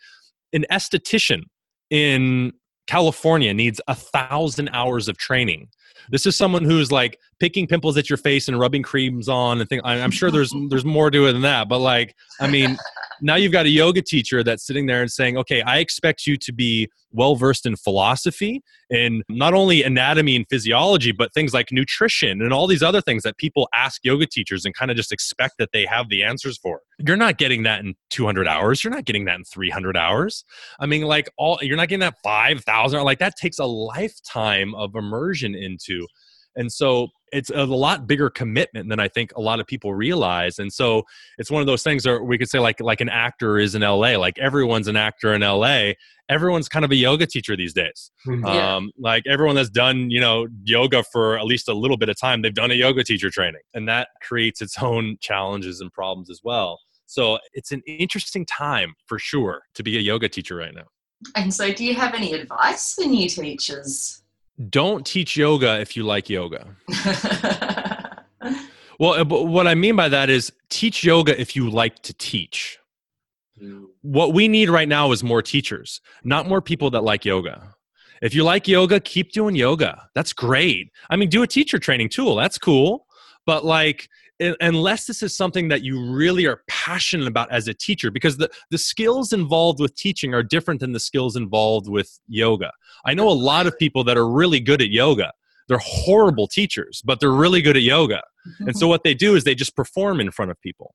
an esthetician in California needs a thousand hours of training. This is someone who's like picking pimples at your face and rubbing creams on and things. I'm sure there's there's more to it than that. But like, I mean, now you've got a yoga teacher that's sitting there and saying, okay, I expect you to be well-versed in philosophy and not only anatomy and physiology, but things like nutrition and all these other things that people ask yoga teachers and kind of just expect that they have the answers for. You're not getting that in two hundred hours. You're not getting that in three hundred hours. I mean, like all, you're not getting that five thousand. Like that takes a lifetime of immersion into. And so it's a lot bigger commitment than I think a lot of people realize. And so it's one of those things where we could say like, like an actor is in L A, like everyone's an actor in L A. Everyone's kind of a yoga teacher these days. Mm-hmm. Yeah. Um, like everyone that's done, you know, yoga for at least a little bit of time, they've done a yoga teacher training, and that creates its own challenges and problems as well. So it's an interesting time for sure to be a yoga teacher right now. And so do you have any advice for new teachers? Don't teach yoga if you like yoga. Well, what I mean by that is teach yoga if you like to teach. What we need right now is more teachers, not more people that like yoga. If you like yoga, keep doing yoga. That's great. I mean, do a teacher training too. That's cool. But like, unless this is something that you really are passionate about as a teacher, because the, the skills involved with teaching are different than the skills involved with yoga. I know a lot of people that are really good at yoga. They're horrible teachers, but they're really good at yoga. And so what they do is they just perform in front of people.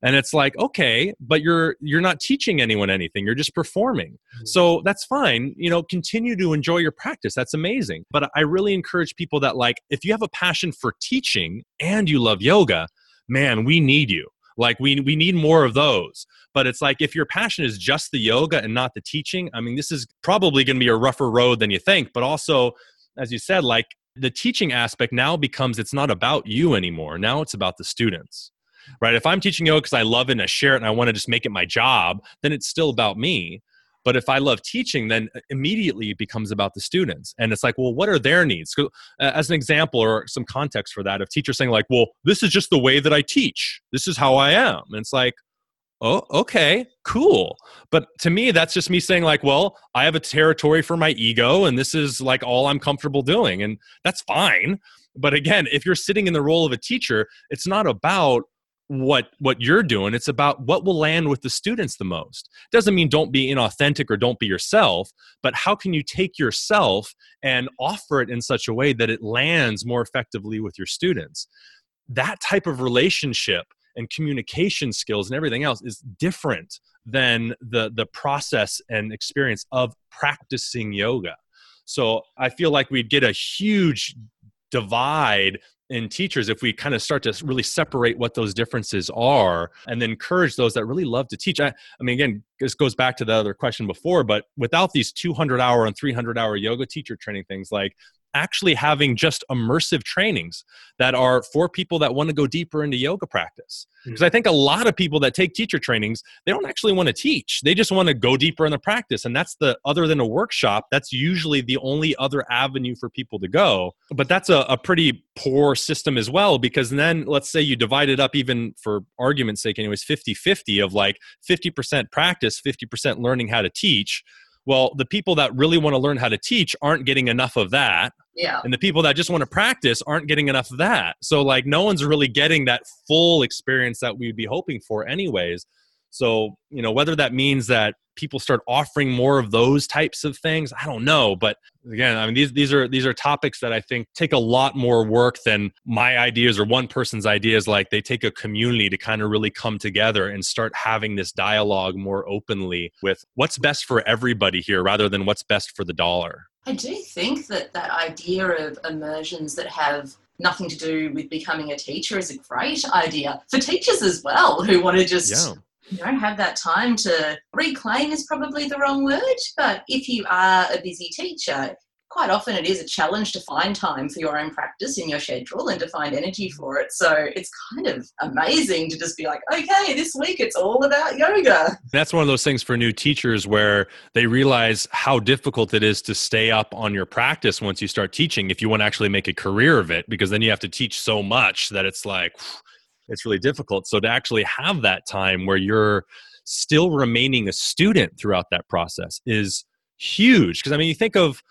And it's like, okay, but you're you're not teaching anyone anything. You're just performing. Mm-hmm. So that's fine. You know, continue to enjoy your practice. That's amazing. But I really encourage people that like, if you have a passion for teaching and you love yoga, man, we need you. Like we we need more of those. But it's like, if your passion is just the yoga and not the teaching, I mean, this is probably going to be a rougher road than you think. But also, as you said, like the teaching aspect now becomes, it's not about you anymore. Now it's about the students. Right? If I'm teaching yoga because I love it and I share it and I want to just make it my job, then it's still about me. But if I love teaching, then immediately it becomes about the students. And it's like, well, what are their needs? As an example or some context for that, of teachers saying like, well, this is just the way that I teach. This is how I am. And it's like, oh, okay, cool. But to me, that's just me saying like, well, I have a territory for my ego and this is like all I'm comfortable doing. And that's fine. But again, if you're sitting in the role of a teacher, it's not about what what you're doing. It's about what will land with the students the most. Doesn't mean don't be inauthentic or don't be yourself, but how can you take yourself and offer it in such a way that it lands more effectively with your students? That type of relationship and communication skills and everything else is different than the the process and experience of practicing yoga. So I feel like we'd get a huge divide in teachers if we kind of start to really separate what those differences are and then encourage those that really love to teach. I, I mean, again, this goes back to the other question before, but without these two hundred hour and three hundred hour yoga teacher training things, like actually having just immersive trainings that are for people that want to go deeper into yoga practice. Because I think a lot of people that take teacher trainings, they don't actually want to teach. They just want to go deeper in the practice. And that's the, other than a workshop, that's usually the only other avenue for people to go. But that's a, a pretty poor system as well, because then let's say you divide it up, even for argument's sake anyways, fifty-fifty of like fifty percent practice, fifty percent learning how to teach. Well, the people that really want to learn how to teach aren't getting enough of that. Yeah. And the people that just want to practice aren't getting enough of that. So like no one's really getting that full experience that we'd be hoping for anyways. So, you know, whether that means that people start offering more of those types of things, I don't know. But again, I mean, these, these are, these are topics that I think take a lot more work than my ideas or one person's ideas. Like they take a community to kind of really come together and start having this dialogue more openly with what's best for everybody here rather than what's best for the dollar. I do think that that idea of immersions that have nothing to do with becoming a teacher is a great idea for teachers as well, who want to just... Yeah. You don't have that time to reclaim is probably the wrong word, but if you are a busy teacher, quite often it is a challenge to find time for your own practice in your schedule and to find energy for it. So it's kind of amazing to just be like, okay, this week it's all about yoga. That's one of those things for new teachers where they realize how difficult it is to stay up on your practice once you start teaching, if you want to actually make a career of it, because then you have to teach so much that it's like... Whew, it's really difficult. So to actually have that time where you're still remaining a student throughout that process is huge. Because I mean, you think of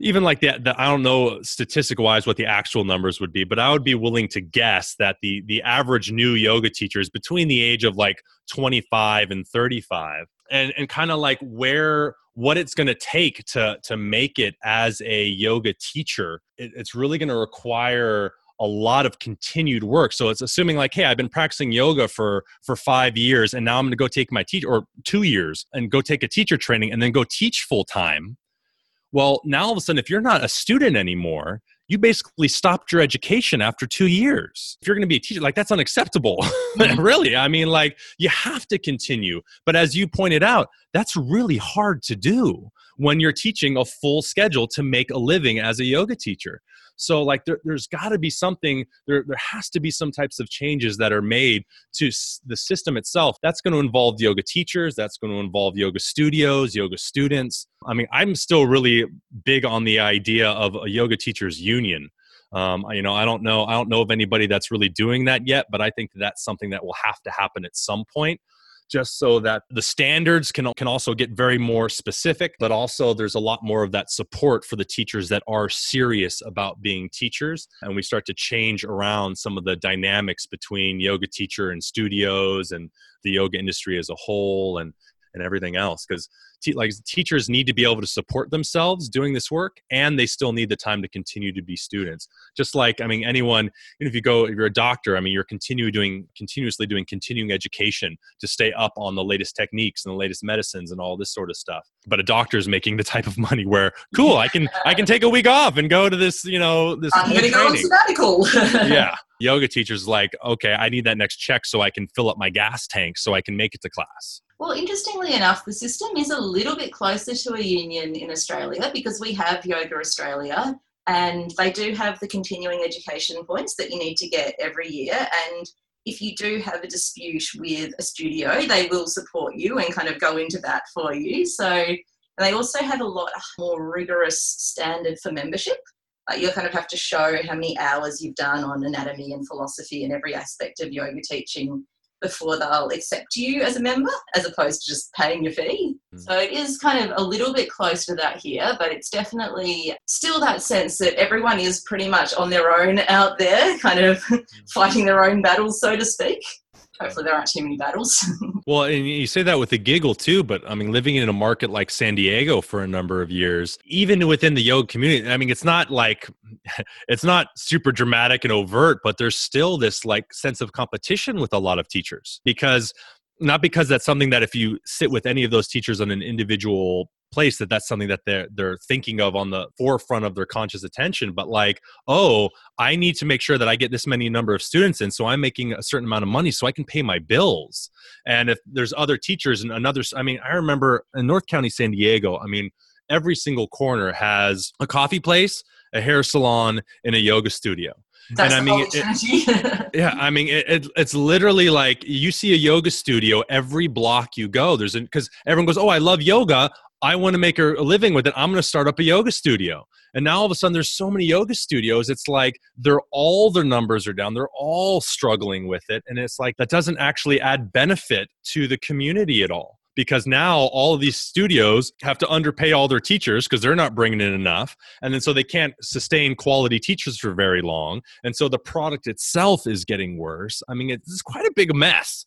even like the, the I don't know statistic wise what the actual numbers would be, but I would be willing to guess that the the average new yoga teacher is between the age of like twenty-five and thirty-five, and and kind of like where what it's going to take to to make it as a yoga teacher. It, it's really going to require a lot of continued work. So it's assuming like, hey, I've been practicing yoga for, for five years and now I'm going to go take my teacher or two years and go take a teacher training and then go teach full time. Well, now all of a sudden, if you're not a student anymore, you basically stopped your education after two years. If you're going to be a teacher, like that's unacceptable. Really. I mean, like you have to continue. But as you pointed out, that's really hard to do when you're teaching a full schedule to make a living as a yoga teacher. So like there, there's got to be something, there there has to be some types of changes that are made to s- the system itself. That's going to involve yoga teachers. That's going to involve yoga studios, yoga students. I mean, I'm still really big on the idea of a yoga teachers union. Um, you know, I don't know, I don't know of anybody that's really doing that yet, but I think that's something that will have to happen at some point. Just so that the standards can can also get very more specific, but also there's a lot more of that support for the teachers that are serious about being teachers. And we start to change around some of the dynamics between yoga teacher and studios and the yoga industry as a whole and, and everything else. Because te- like teachers need to be able to support themselves doing this work, and they still need the time to continue to be students. Just like, I mean, anyone, even if you go, if you're a doctor, I mean, you're continue doing, continuously doing continuing education to stay up on the latest techniques and the latest medicines and all this sort of stuff. But a doctor is making the type of money where, cool, I can, I can take a week off and go to this, you know, this I'm going to go on sabbatical. Yeah. Yoga teachers like, okay, I need that next check so I can fill up my gas tank so I can make it to class. Well, interestingly enough, the system is a little bit closer to a union in Australia because we have Yoga Australia and they do have the continuing education points that you need to get every year. And if you do have a dispute with a studio, they will support you and kind of go into that for you. So, and they also have a lot more rigorous standard for membership. Like you'll kind of have to show how many hours you've done on anatomy and philosophy and every aspect of yoga teaching before they'll accept you as a member, as opposed to just paying your fee. Mm. So it is kind of a little bit close to that here, but it's definitely still that sense that everyone is pretty much on their own out there, kind of fighting their own battles, so to speak. Hopefully there aren't too many battles. Well, and you say that with a giggle too, but I mean, living in a market like San Diego for a number of years, even within the yoga community, I mean, it's not like, it's not super dramatic and overt, but there's still this like sense of competition with a lot of teachers because, not because that's something that if you sit with any of those teachers on an individual place, that that's something that they're, they're thinking of on the forefront of their conscious attention, but like, oh, I need to make sure that I get this many number of students in, so I'm making a certain amount of money so I can pay my bills. And if there's other teachers and another, I mean, I remember in North County, San Diego, I mean, every single corner has a coffee place a hair salon, and a yoga studio. That's and I mean, it, yeah, I mean, it, it, it's literally like you see a yoga studio every block you go. There's a, because everyone goes, oh, I love yoga. I want to make a living with it. I'm going to start up a yoga studio. And now all of a sudden there's so many yoga studios. It's like they're all, their numbers are down. They're all struggling with it. And it's like, that doesn't actually add benefit to the community at all. Because now all of these studios have to underpay all their teachers because they're not bringing in enough. And then so they can't sustain quality teachers for very long. And so the product itself is getting worse. I mean, it's quite a big mess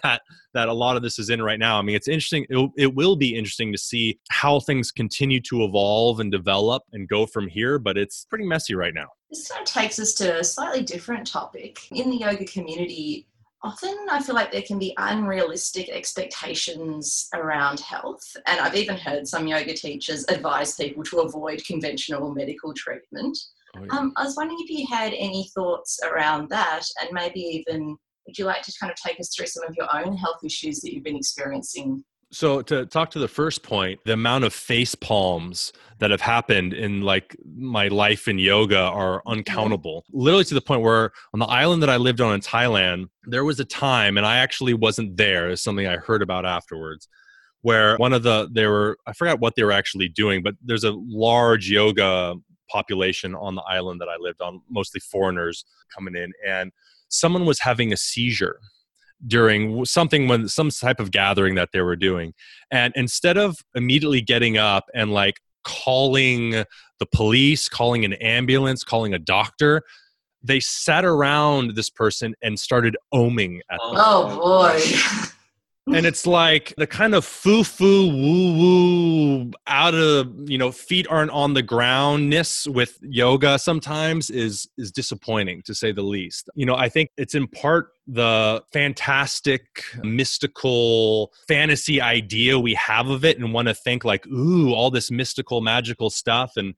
that that a lot of this is in right now. I mean, it's interesting. It, it will be interesting to see how things continue to evolve and develop and go from here. But it's pretty messy right now. This sort of takes us to a slightly different topic. In the yoga community, often I feel like there can be unrealistic expectations around health. And I've even heard some yoga teachers advise people to avoid conventional medical treatment. Oh, yeah. um, I was wondering if you had any thoughts around that, and maybe even would you like to kind of take us through some of your own health issues that you've been experiencing? So to talk to the first point, the amount of face palms that have happened in like my life in yoga are uncountable. Literally to the point where on the island that I lived on in Thailand, there was a time, and I actually wasn't there, it's something I heard about afterwards, where one of the, they were, I forgot what they were actually doing, but there's a large yoga population on the island that I lived on, mostly foreigners coming in, and someone was having a seizure during something, when some type of gathering that they were doing. And instead of immediately getting up and like calling the police, calling an ambulance, calling a doctor, they sat around this person and started oming at them. Oh boy. And it's like the kind of foo-foo, woo-woo, out of, you know, feet aren't on the groundness with yoga sometimes is is disappointing, to say the least. You know, I think it's in part the fantastic, mystical, fantasy idea we have of it and want to think like, ooh, all this mystical, magical stuff. And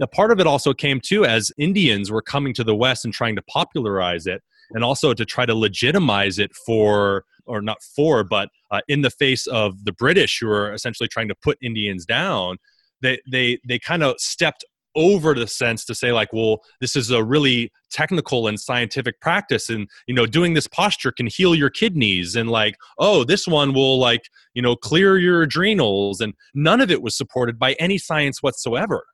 now part of it also came too as Indians were coming to the West and trying to popularize it, and also to try to legitimize it for, or not for, but uh, in the face of the British, who are essentially trying to put Indians down, they they they kind of stepped over the sense to say like, well, this is a really technical and scientific practice, and you know, doing this posture can heal your kidneys, and like, oh, this one will like, you know, clear your adrenals, and none of it was supported by any science whatsoever.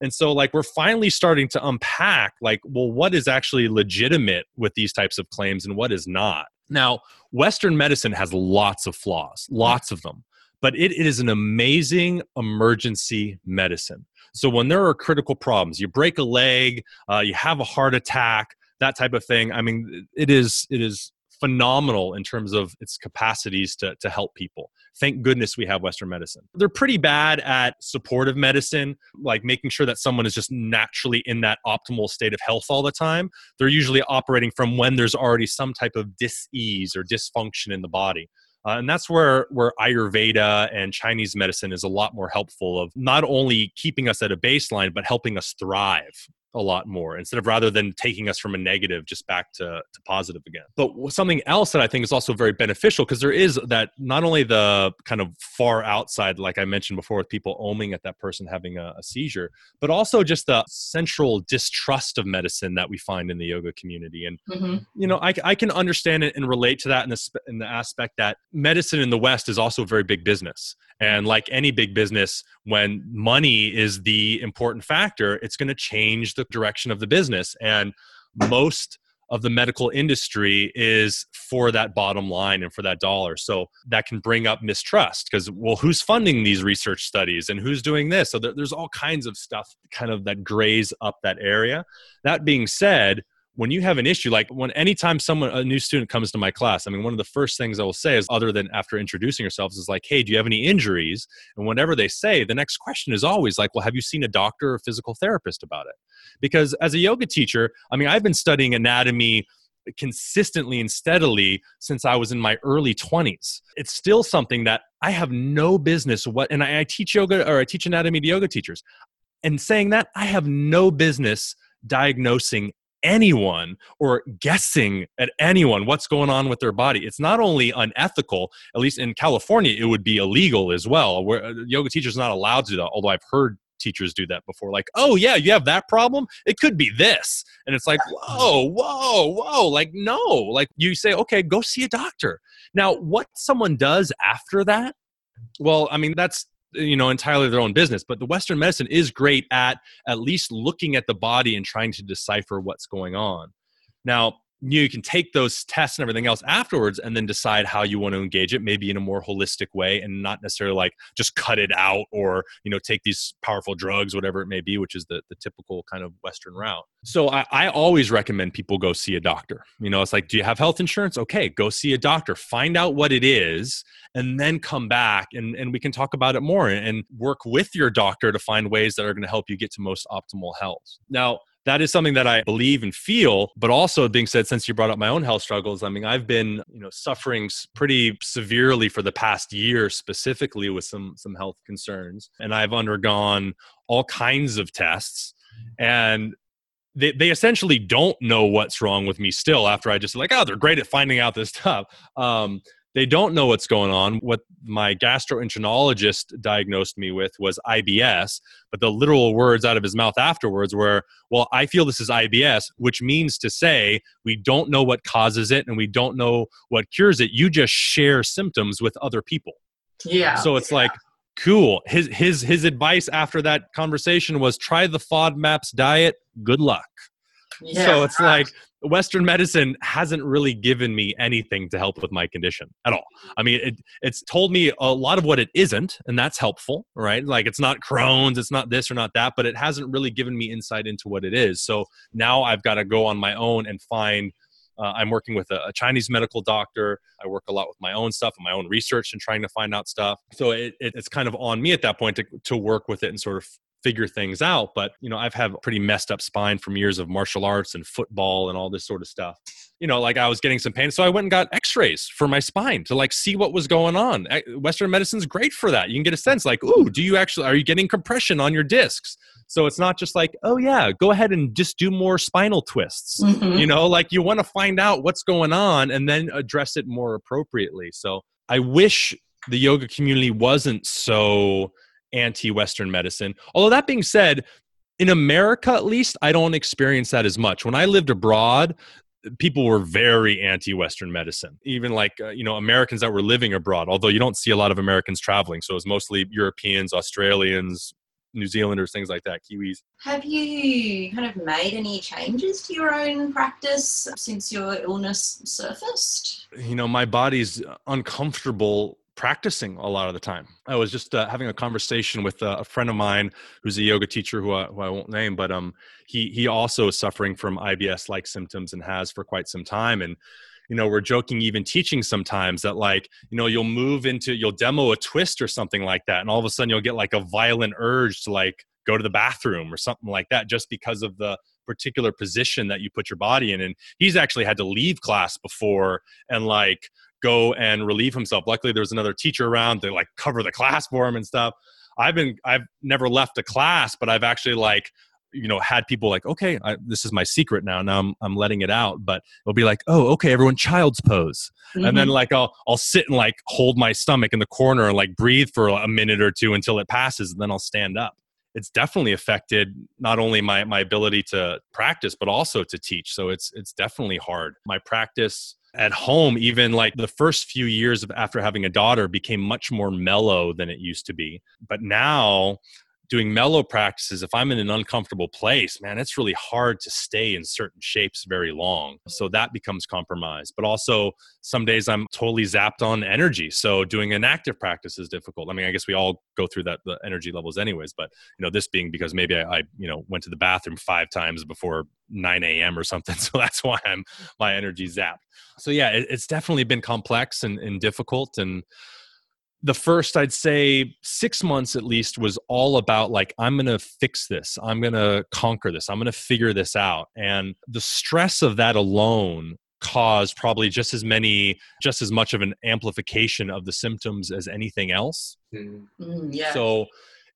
And so like we're finally starting to unpack like, well, what is actually legitimate with these types of claims and what is not. Now, Western medicine has lots of flaws, lots of them, but it, it is an amazing emergency medicine. So when there are critical problems, you break a leg, uh, you have a heart attack, that type of thing. I mean, it is it is phenomenal in terms of its capacities to, to help people. Thank goodness we have Western medicine. They're pretty bad at supportive medicine, like making sure that someone is just naturally in that optimal state of health all the time. They're usually operating from when there's already some type of dis-ease or dysfunction in the body. Uh, and that's where, where Ayurveda and Chinese medicine is a lot more helpful of not only keeping us at a baseline, but helping us thrive a lot more, instead of rather than taking us from a negative just back to, to positive again. But something else that I think is also very beneficial, because there is that not only the kind of far outside, like I mentioned before, with people oming at that person having a, a seizure, but also just the central distrust of medicine that we find in the yoga community. And, mm-hmm. you know, I, I can understand it and relate to that in the, in the aspect that medicine in the West is also very big business. And like any big business, when money is the important factor, it's going to change the direction of the business. And most of the medical industry is for that bottom line and for that dollar. So that can bring up mistrust because, well, who's funding these research studies and who's doing this? So there's all kinds of stuff kind of that graze up that area. That being said, when you have an issue, like when anytime someone, a new student comes to my class, I mean, one of the first things I will say is, other than after introducing yourselves, is like, hey, do you have any injuries? And whenever they say, the next question is always like, well, have you seen a doctor or physical therapist about it? Because as a yoga teacher, I mean, I've been studying anatomy consistently and steadily since I was in my early twenties. It's still something that I have no business what, and I, I teach yoga, or I teach anatomy to yoga teachers. And saying that, I have no business diagnosing anyone or guessing at anyone what's going on with their body. It's not only unethical, at least in California, it would be illegal as well, where yoga teachers are not allowed to do that, although I've heard teachers do that before. Like, oh yeah, you have that problem? It could be this. And it's like, whoa, whoa, whoa. Like, no, like you say, okay, go see a doctor. Now, what someone does after that, well, I mean, that's, you know, entirely their own business, but the Western medicine is great at at least looking at the body and trying to decipher what's going on. Now, you can take those tests and everything else afterwards and then decide how you want to engage it, maybe in a more holistic way and not necessarily like just cut it out or, you know, take these powerful drugs, whatever it may be, which is the, the typical kind of Western route. So I, I always recommend people go see a doctor. You know, it's like, do you have health insurance? Okay, go see a doctor, find out what it is, and then come back and, and we can talk about it more and work with your doctor to find ways that are going to help you get to most optimal health. Now, that is something that I believe and feel, but also being said, since you brought up my own health struggles, I mean, I've been, you know, suffering pretty severely for the past year, specifically with some, some health concerns. And I've undergone all kinds of tests, and they, they essentially don't know what's wrong with me still after I just like, oh, they're great at finding out this stuff. Um, they don't know what's going on. What my gastroenterologist diagnosed me with was I B S, but the literal words out of his mouth afterwards were, well, I feel this is I B S, which means to say we don't know what causes it and we don't know what cures it. You just share symptoms with other people. Yeah. So it's yeah. like, cool. His, his, his advice after that conversation was try the FODMAPS diet. Good luck. Yeah. So it's like, Western medicine hasn't really given me anything to help with my condition at all. I mean, it, it's told me a lot of what it isn't, and that's helpful, right? Like it's not Crohn's, it's not this or not that, but it hasn't really given me insight into what it is. So now I've got to go on my own and find, uh, I'm working with a, a Chinese medical doctor. I work a lot with my own stuff and my own research and trying to find out stuff. So it, it, it's kind of on me at that point to, to work with it and sort of figure things out. But, you know, I've had a pretty messed up spine from years of martial arts and football and all this sort of stuff. You know, like I was getting some pain. So I went and got x-rays for my spine to like see what was going on. Western medicine's great for that. You can get a sense like, ooh, do you actually, are you getting compression on your discs? So it's not just like, oh yeah, go ahead and just do more spinal twists. Mm-hmm. You know, like you want to find out what's going on and then address it more appropriately. So I wish the yoga community wasn't so anti-Western medicine. Although that being said, in America, at least, I don't experience that as much. When I lived abroad, people were very anti-Western medicine, even like, uh, you know, Americans that were living abroad, although you don't see a lot of Americans traveling. So it was mostly Europeans, Australians, New Zealanders, things like that, Kiwis. Have you kind of made any changes to your own practice since your illness surfaced? You know, my body's uncomfortable practicing a lot of the time. I was just uh, having a conversation with uh, a friend of mine who's a yoga teacher who I, who I won't name, but um, he he also is suffering from I B S-like symptoms and has for quite some time. And you know, we're joking, even teaching sometimes that like, you know, you'll move into, you'll demo a twist or something like that, and all of a sudden you'll get like a violent urge to like go to the bathroom or something like that, just because of the particular position that you put your body in. And he's actually had to leave class before and like go and relieve himself. Luckily, there was another teacher around to like cover the class for him and stuff. I've been, I've never left a class, but I've actually like, you know, had people like, okay, I, this is my secret now. Now I'm, I'm letting it out, but it'll be like, oh, okay, everyone child's pose. Mm-hmm. And then like, I'll, I'll sit and like hold my stomach in the corner and like breathe for a minute or two until it passes. And then I'll stand up. It's definitely affected not only my, my ability to practice, but also to teach. So it's, it's definitely hard. My practice at home, even like the first few years of after having a daughter, became much more mellow than it used to be. But now doing mellow practices, if I'm in an uncomfortable place, man, it's really hard to stay in certain shapes very long. So that becomes compromised. But also some days I'm totally zapped on energy. So doing an active practice is difficult. I mean, I guess we all go through that, the energy levels anyways, but you know, this being because maybe I, I you know, went to the bathroom five times before nine a.m. or something. So that's why I'm, my energy's zapped. So yeah, it, it's definitely been complex and, and difficult. And the first, I'd say six months at least, was all about like, I'm going to fix this. I'm going to conquer this. I'm going to figure this out. And the stress of that alone caused probably just as many, just as much of an amplification of the symptoms as anything else. Mm-hmm. Yeah. So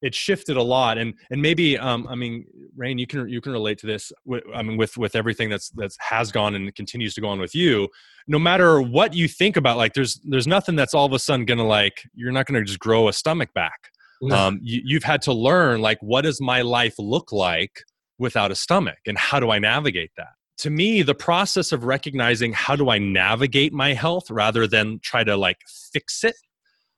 it shifted a lot. And, and maybe, um, I mean, Rain, you can, you can relate to this. I mean, with, with everything that's, that's has gone and continues to go on with you, no matter what you think about, like there's, there's nothing that's all of a sudden going to like, you're not going to just grow a stomach back. Yeah. Um, you, you've had to learn, like, what does my life look like without a stomach? And how do I navigate that? To me, the process of recognizing how do I navigate my health rather than try to like fix it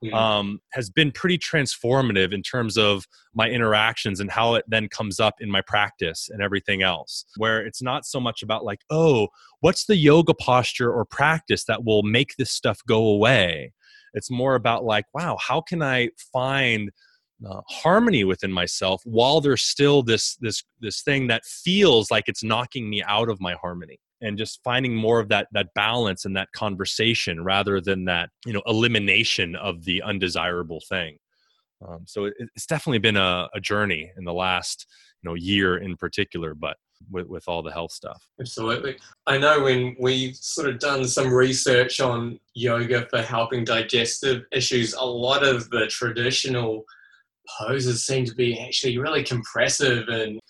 yeah. um, has been pretty transformative in terms of my interactions and how it then comes up in my practice and everything else, where it's not so much about like, oh, what's the yoga posture or practice that will make this stuff go away? It's more about like, wow, how can I find Uh, harmony within myself while there's still this this this thing that feels like it's knocking me out of my harmony, and just finding more of that that balance and that conversation rather than that, you know, elimination of the undesirable thing. Um, so it, it's definitely been a, a journey in the last, you know, year in particular, but with, with all the health stuff. Absolutely. I know when we've sort of done some research on yoga for helping digestive issues, a lot of the traditional poses seem to be actually really compressive and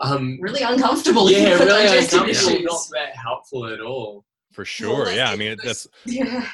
um, really uncomfortable. Yeah, really uncomfortable. Issues. Not that helpful at all. For sure. Yeah, I mean, that's yeah.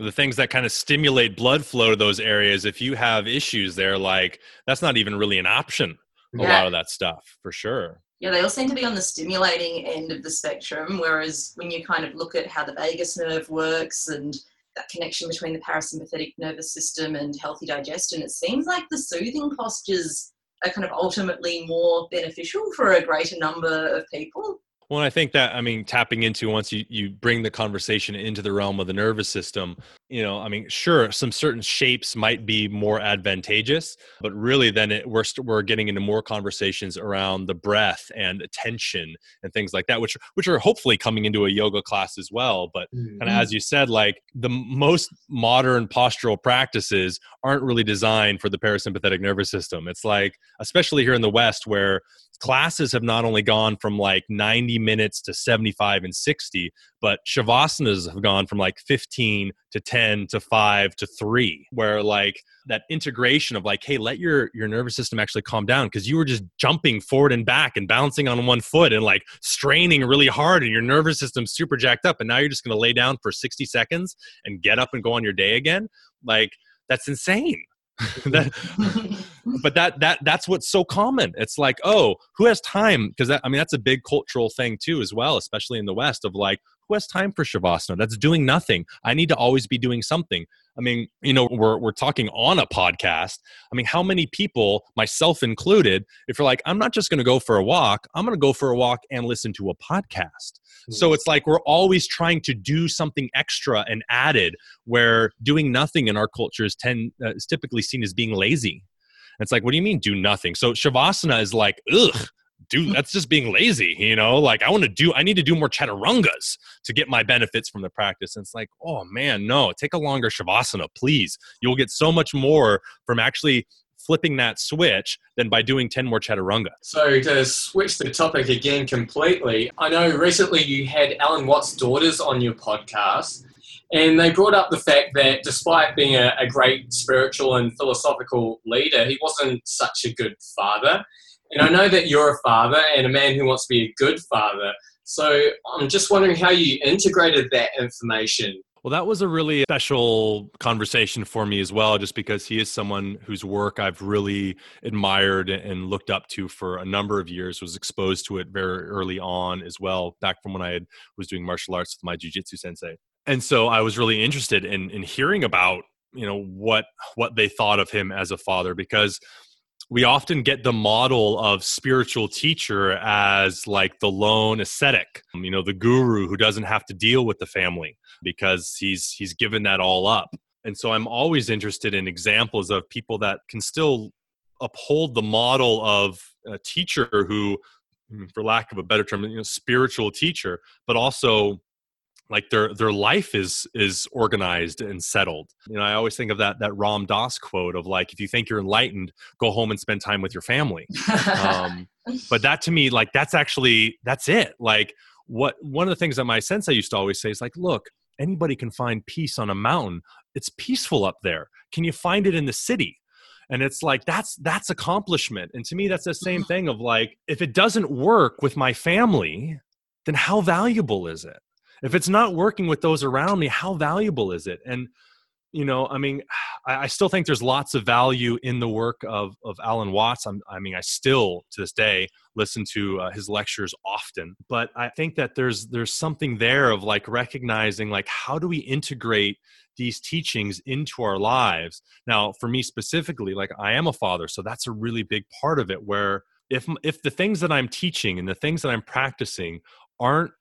the things that kind of stimulate blood flow to those areas. If you have issues there, like that's not even really an option. A yeah. lot of that stuff, for sure. Yeah, they all seem to be on the stimulating end of the spectrum. Whereas when you kind of look at how the vagus nerve works and that connection between the parasympathetic nervous system and healthy digestion, it seems like the soothing postures are kind of ultimately more beneficial for a greater number of people. Well, I think that, I mean, tapping into, once you, you bring the conversation into the realm of the nervous system, you know, I mean, sure, some certain shapes might be more advantageous, but really then it, we're, st- we're getting into more conversations around the breath and attention and things like that, which, which are hopefully coming into a yoga class as well. But mm-hmm. kind of as you said, like the most modern postural practices aren't really designed for the parasympathetic nervous system. It's like, especially here in the West, where classes have not only gone from like ninety minutes to seventy-five and sixty, but shavasanas have gone from like fifteen to ten to five to three, where like that integration of like, hey, let your, your nervous system actually calm down, because you were just jumping forward and back and bouncing on one foot and like straining really hard and your nervous system's super jacked up. And now you're just going to lay down for sixty seconds and get up and go on your day again. Like, that's insane. that, but that that that's what's so common. It's like, oh, who has time? Because I mean, that's a big cultural thing too, as well, especially in the West, of like, who has time for shavasana? That's doing nothing. I need to always be doing something. I mean, you know, we're we're talking on a podcast. I mean, how many people, myself included, if you're like, I'm not just going to go for a walk, I'm going to go for a walk and listen to a podcast. Mm-hmm. So it's like we're always trying to do something extra and added, where doing nothing in our culture is, ten, uh, is typically seen as being lazy. And it's like, what do you mean do nothing? So shavasana is like, ugh. Dude, that's just being lazy, you know, like I want to do, I need to do more chaturangas to get my benefits from the practice. And it's like, oh man, no, take a longer shavasana, please. You'll get so much more from actually flipping that switch than by doing ten more chaturanga. So to switch the topic again completely, I know recently you had Alan Watts' daughters on your podcast, and they brought up the fact that despite being a, a great spiritual and philosophical leader, he wasn't such a good father. And I know that you're a father and a man who wants to be a good father. So I'm just wondering how you integrated that information. Well, that was a really special conversation for me as well, just because he is someone whose work I've really admired and looked up to for a number of years, was exposed to it very early on as well, back from when I had, was doing martial arts with my jiu-jitsu sensei. And so I was really interested in, in hearing about, you know, what what they thought of him as a father, because we often get the model of spiritual teacher as like the lone ascetic, you know, the guru who doesn't have to deal with the family because he's he's given that all up. And so I'm always interested in examples of people that can still uphold the model of a teacher who, for lack of a better term, you know, spiritual teacher, but also like their their life is is organized and settled. You know, I always think of that that Ram Dass quote of like, if you think you're enlightened, go home and spend time with your family. Um, but that to me, like that's actually, that's it. Like what one of the things that my sensei used to always say is like, look, anybody can find peace on a mountain. It's peaceful up there. Can you find it in the city? And it's like, that's that's accomplishment. And to me, that's the same thing of like, if it doesn't work with my family, then how valuable is it? If it's not working with those around me, how valuable is it? And, you know, I mean, I, I still think there's lots of value in the work of, of Alan Watts. I'm, I mean, I still to this day listen to uh, his lectures often, but I think that there's, there's something there of like recognizing, like, how do we integrate these teachings into our lives? Now, for me specifically, like I am a father, so that's a really big part of it, where if, if the things that I'm teaching and the things that I'm practicing aren't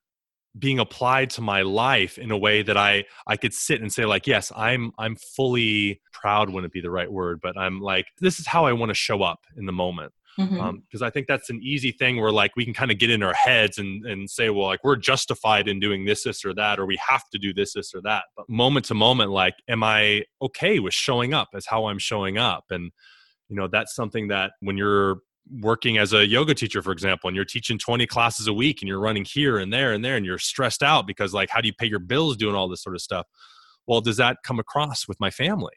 being applied to my life in a way that I, I could sit and say like, yes, I'm, I'm fully proud wouldn't be the right word, but I'm like, this is how I want to show up in the moment. Mm-hmm. Um, cause I think that's an easy thing where like, we can kind of get in our heads and, and say, well, like we're justified in doing this, this, or that, or we have to do this, this, or that. But moment to moment, like, am I okay with showing up as how I'm showing up? And, you know, that's something that when you're working as a yoga teacher, for example, and you're teaching twenty classes a week and you're running here and there and there, and you're stressed out because like, how do you pay your bills doing all this sort of stuff? Well, does that come across with my family?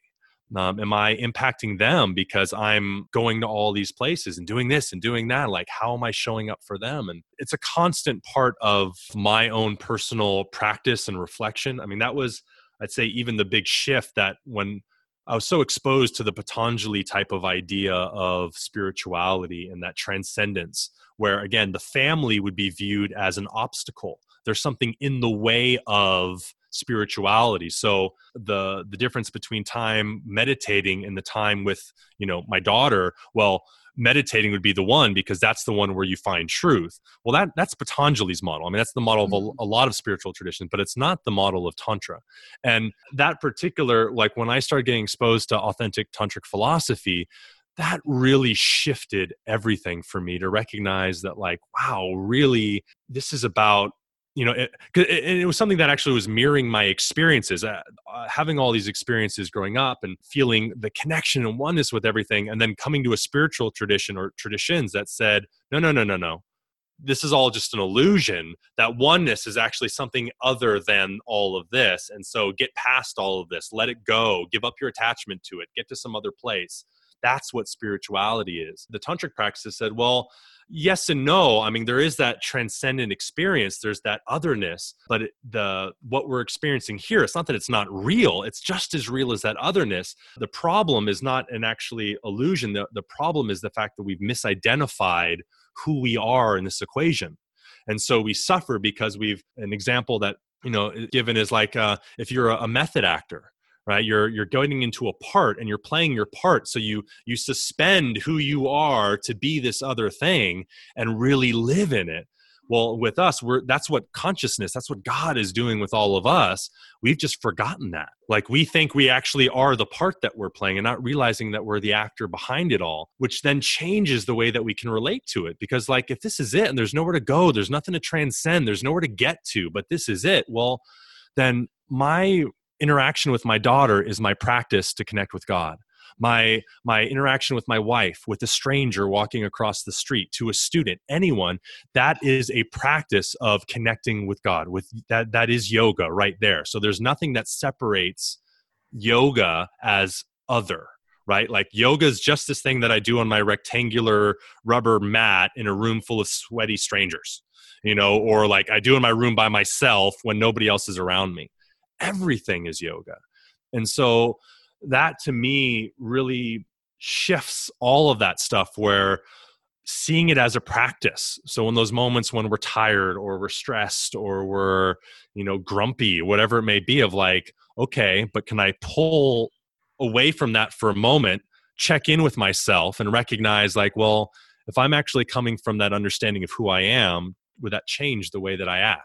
Um, am I impacting them because I'm going to all these places and doing this and doing that? Like, how am I showing up for them? And it's a constant part of my own personal practice and reflection. I mean, that was, I'd say, even the big shift that when I was so exposed to the Patanjali type of idea of spirituality and that transcendence, where again, the family would be viewed as an obstacle. There's something in the way of spirituality. So the the difference between time meditating and the time with, you know, my daughter, well, meditating would be the one because that's the one where you find truth. Well, that that's Patanjali's model. I mean, that's the model of a, a lot of spiritual traditions, but it's not the model of Tantra. And that particular, like when I started getting exposed to authentic Tantric philosophy, that really shifted everything for me to recognize that like, wow, really, this is about, you know, it, it, it was something that actually was mirroring my experiences, uh, uh, having all these experiences growing up and feeling the connection and oneness with everything. And then coming to a spiritual tradition or traditions that said, no, no, no, no, no. This is all just an illusion. That oneness is actually something other than all of this. And so get past all of this, let it go, give up your attachment to it, get to some other place. That's what spirituality is. The Tantric practices said, well, yes and no. I mean, there is that transcendent experience. There's that otherness, but the what we're experiencing here, it's not that it's not real. It's just as real as that otherness. The problem is not an actually illusion. The, the problem is the fact that we've misidentified who we are in this equation. And so we suffer because we've, an example that, you know, given is like, uh, if you're a method actor, right? You're you're going into a part and you're playing your part. So you you suspend who you are to be this other thing and really live in it. Well, with us, we're that's what consciousness, that's what God is doing with all of us. We've just forgotten that. Like we think we actually are the part that we're playing and not realizing that we're the actor behind it all, which then changes the way that we can relate to it. Because like, if this is it and there's nowhere to go, there's nothing to transcend, there's nowhere to get to, but this is it. Well, then my interaction with my daughter is my practice to connect with God. My my interaction with my wife, with a stranger walking across the street, to a student, anyone, that is a practice of connecting with God. With that, that is yoga right there. So there's nothing that separates yoga as other, right? Like yoga is just this thing that I do on my rectangular rubber mat in a room full of sweaty strangers, you know, or like I do in my room by myself when nobody else is around me. Everything is yoga. And so that to me really shifts all of that stuff where seeing it as a practice. So in those moments when we're tired or we're stressed or we're, you know, grumpy, whatever it may be, of like, okay, but can I pull away from that for a moment, check in with myself and recognize like, well, if I'm actually coming from that understanding of who I am, would that change the way that I act?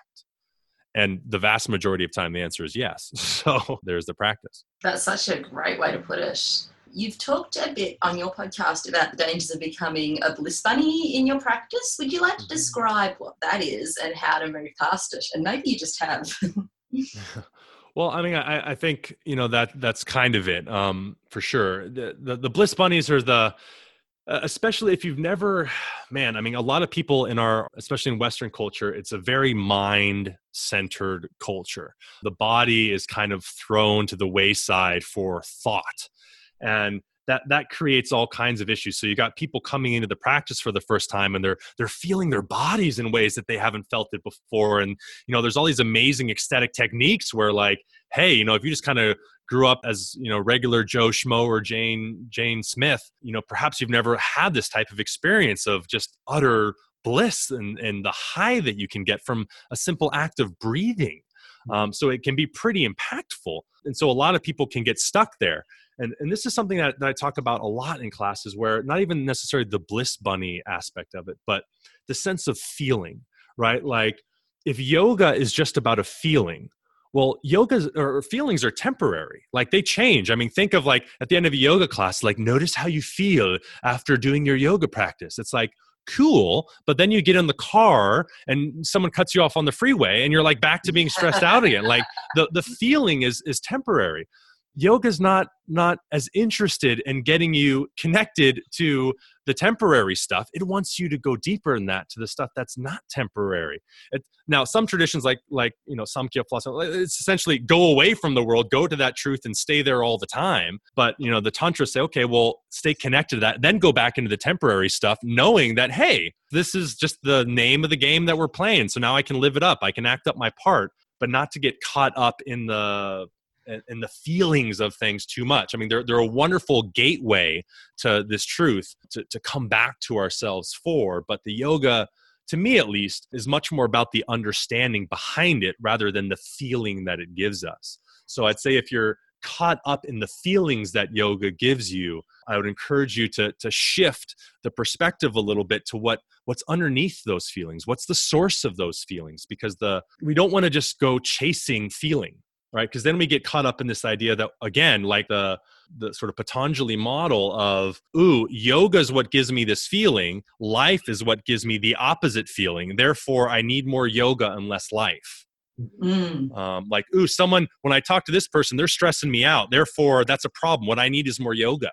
And the vast majority of time, the answer is yes. So there's the practice. That's such a great way to put it. You've talked a bit on your podcast about the dangers of becoming a bliss bunny in your practice. Would you like to describe what that is and how to move past it? And maybe you just have. Well, I mean, I, I think, you know, that that's kind of it, um, for sure. The, the, the bliss bunnies are the... Uh, especially if you've never, man, I mean, a lot of people in our, especially in Western culture, it's a very mind-centered culture. The body is kind of thrown to the wayside for thought. And that that creates all kinds of issues. So you got people coming into the practice for the first time and they're they're feeling their bodies in ways that they haven't felt it before. And, you know, there's all these amazing ecstatic techniques where like, hey, you know, if you just kind of grew up as, you know, regular Joe Schmo or Jane, Jane Smith, you know, perhaps you've never had this type of experience of just utter bliss and, and the high that you can get from a simple act of breathing. Um, so it can be pretty impactful. And so a lot of people can get stuck there. And and this is something that, that I talk about a lot in classes, where not even necessarily the bliss bunny aspect of it, but the sense of feeling, right? Like if yoga is just about a feeling, well, yoga or feelings are temporary. Like they change. I mean, think of like at the end of a yoga class, like notice how you feel after doing your yoga practice. It's like, cool, but then you get in the car and someone cuts you off on the freeway and you're like back to being stressed out again. Like the, the feeling is is temporary. Yoga's not not as interested in getting you connected to the temporary stuff. It wants you to go deeper in that, to the stuff that's not temporary. It, now, some traditions like like you know Samkhya philosophy, it's essentially go away from the world, go to that truth, and stay there all the time. But you know the Tantra say, okay, well, stay connected to that, then go back into the temporary stuff, knowing that hey, this is just the name of the game that we're playing. So now I can live it up, I can act up my part, but not to get caught up in the and the feelings of things too much. I mean, they're, they're a wonderful gateway to this truth, to, to come back to ourselves for, but the yoga, to me at least, is much more about the understanding behind it rather than the feeling that it gives us. So I'd say if you're caught up in the feelings that yoga gives you, I would encourage you to, to shift the perspective a little bit to what, what's underneath those feelings. What's the source of those feelings? Because the we don't want to just go chasing feeling. Right, because then we get caught up in this idea that, again, like the the sort of Patanjali model of, ooh, yoga is what gives me this feeling. Life is what gives me the opposite feeling. Therefore, I need more yoga and less life. Mm. Um, like, ooh, someone, when I talk to this person, they're stressing me out. Therefore, that's a problem. What I need is more yoga.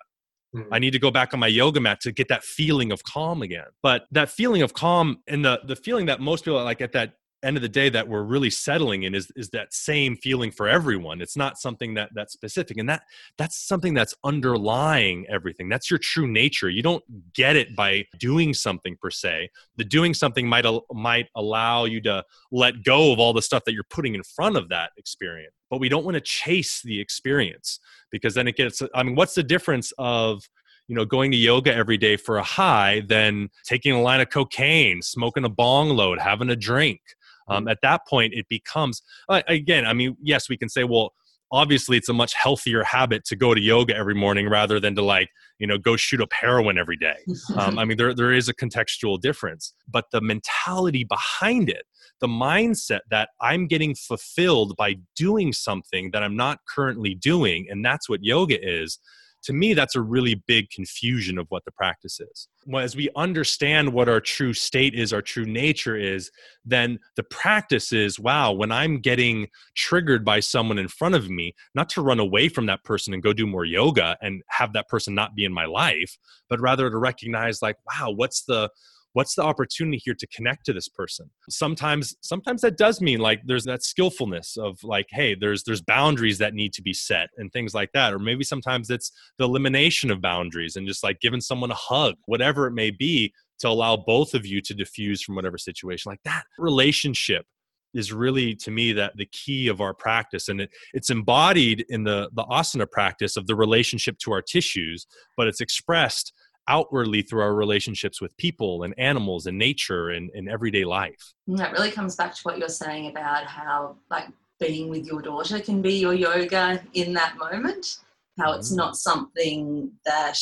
Mm. I need to go back on my yoga mat to get that feeling of calm again. But that feeling of calm and the the feeling that most people are like at that end of the day that we're really settling in is, is that same feeling for everyone. It's not something that that's specific. And that that's something that's underlying everything. That's your true nature. You don't get it by doing something per se. The doing something might, might allow you to let go of all the stuff that you're putting in front of that experience. But we don't want to chase the experience, because then it gets, I mean, what's the difference of, you know, going to yoga every day for a high than taking a line of cocaine, smoking a bong load, having a drink? Um, at that point, it becomes, uh, again, I mean, yes, we can say, well, obviously it's a much healthier habit to go to yoga every morning rather than to like, you know, go shoot up heroin every day. Um, I mean, there there is a contextual difference, but the mentality behind it, the mindset that I'm getting fulfilled by doing something that I'm not currently doing, and that's what yoga is. To me, that's a really big confusion of what the practice is. As we understand what our true state is, our true nature is, then the practice is, wow, when I'm getting triggered by someone in front of me, not to run away from that person and go do more yoga and have that person not be in my life, but rather to recognize like, wow, what's the What's the opportunity here to connect to this person? Sometimes, sometimes that does mean like there's that skillfulness of like, hey, there's there's boundaries that need to be set and things like that. Or maybe sometimes it's the elimination of boundaries and just like giving someone a hug, whatever it may be, to allow both of you to diffuse from whatever situation. Like that relationship is really, to me, that the key of our practice. And it, it's embodied in the, the asana practice of the relationship to our tissues, but it's expressed outwardly through our relationships with people and animals and nature and, and everyday life. And that really comes back to what you're saying about how like being with your daughter can be your yoga in that moment, how it's not something that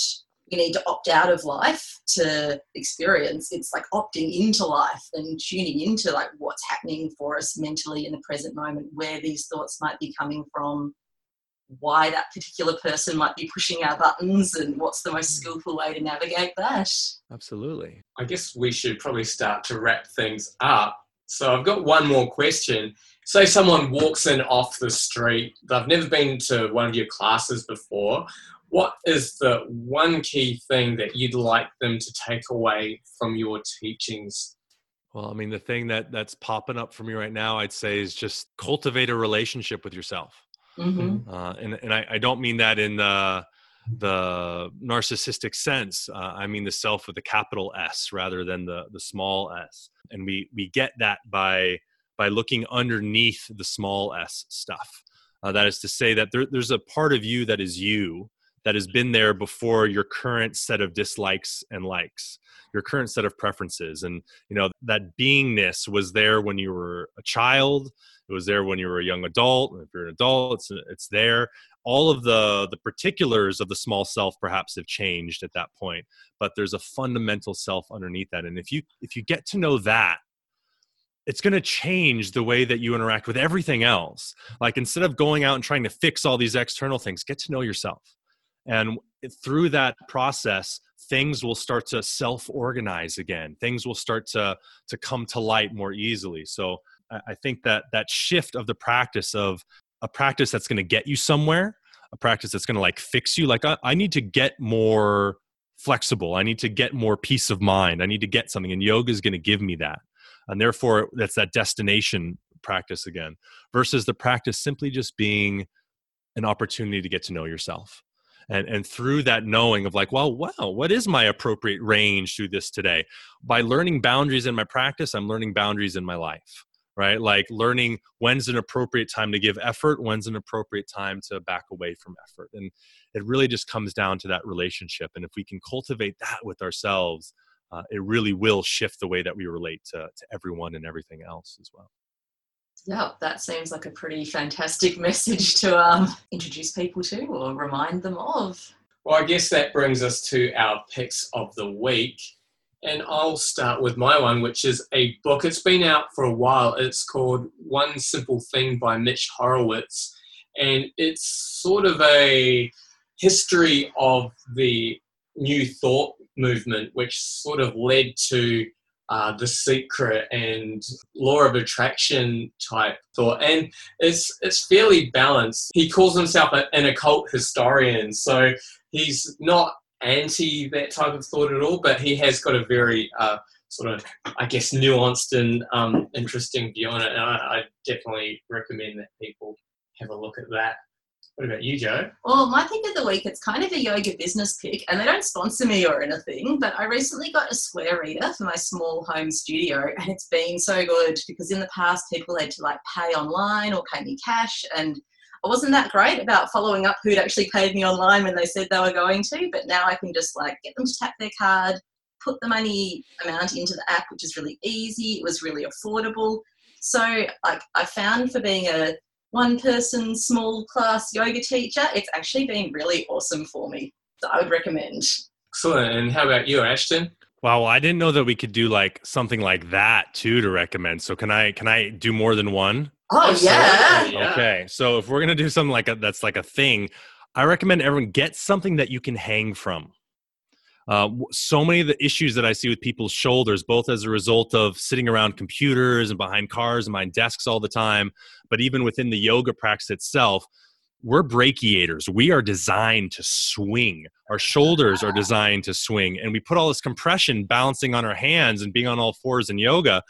you need to opt out of life to experience. It's like opting into life and tuning into like what's happening for us mentally in the present moment, where these thoughts might be coming from, why that particular person might be pushing our buttons, and what's the most skillful way to navigate that. Absolutely. I guess we should probably start to wrap things up. So I've got one more question. Say someone walks in off the street, they've never been to one of your classes before. What is the one key thing that you'd like them to take away from your teachings? Well, I mean, the thing that that's popping up for me right now, I'd say, is just cultivate a relationship with yourself. Mm-hmm. Uh, and and I, I don't mean that in the the narcissistic sense. Uh, I mean the self with the capital S rather than the the small s. And we we get that by by looking underneath the small s stuff. Uh, that is to say that there, there's a part of you that is you, that has been there before your current set of dislikes and likes, your current set of preferences. And, you know, that beingness was there when you were a child. It was there when you were a young adult. And if you're an adult, it's, it's there. All of the, the particulars of the small self perhaps have changed at that point, but there's a fundamental self underneath that. And if you, if you get to know that, it's going to change the way that you interact with everything else. Like, instead of going out and trying to fix all these external things, get to know yourself. And through that process, things will start to self-organize again. Things will start to, to come to light more easily. So I think that that shift of the practice of a practice that's going to get you somewhere, a practice that's going to like fix you. Like I, I need to get more flexible. I need to get more peace of mind. I need to get something. And yoga is going to give me that. And therefore, that's that destination practice again, versus the practice simply just being an opportunity to get to know yourself. And and through that knowing of like, well, wow, what is my appropriate range through this today? By learning boundaries in my practice, I'm learning boundaries in my life, right? Like learning when's an appropriate time to give effort, when's an appropriate time to back away from effort. And it really just comes down to that relationship. And if we can cultivate that with ourselves, uh, it really will shift the way that we relate to, to everyone and everything else as well. Yeah, that seems like a pretty fantastic message to um, introduce people to or remind them of. Well, I guess that brings us to our picks of the week. And I'll start with my one, which is a book. It's been out for a while. It's called One Simple Thing by Mitch Horowitz. And it's sort of a history of the New Thought movement, which sort of led to Uh, the Secret and Law of Attraction type thought. And it's it's fairly balanced. He calls himself a, an occult historian, so he's not anti that type of thought at all, but he has got a very uh, sort of, I guess, nuanced and um, interesting view on it. And I, I definitely recommend that people have a look at that. What about you, Jo? Well, my pick of the week, it's kind of a yoga business pick, and they don't sponsor me or anything, but I recently got a Square reader for my small home studio, and it's been so good because in the past people had to like pay online or pay me cash, and I wasn't that great about following up who'd actually paid me online when they said they were going to, but now I can just like get them to tap their card, put the money amount into the app, which is really easy. It was really affordable. So like I found for being a one person, small class yoga teacher, it's actually been really awesome for me. So I would recommend. Excellent. And how about you, Ashton? Wow. Well, I didn't know that we could do like something like that too to recommend. So can I, can I do more than one? Oh yeah. yeah. Okay. So if we're going to do something like a, that's like a thing, I recommend everyone get something that you can hang from. Uh, so many of the issues that I see with people's shoulders, both as a result of sitting around computers and behind cars and behind desks all the time, but even within the yoga practice itself, we're brachiators. We are designed to swing. Our shoulders are designed to swing. And we put all this compression balancing on our hands and being on all fours in yoga.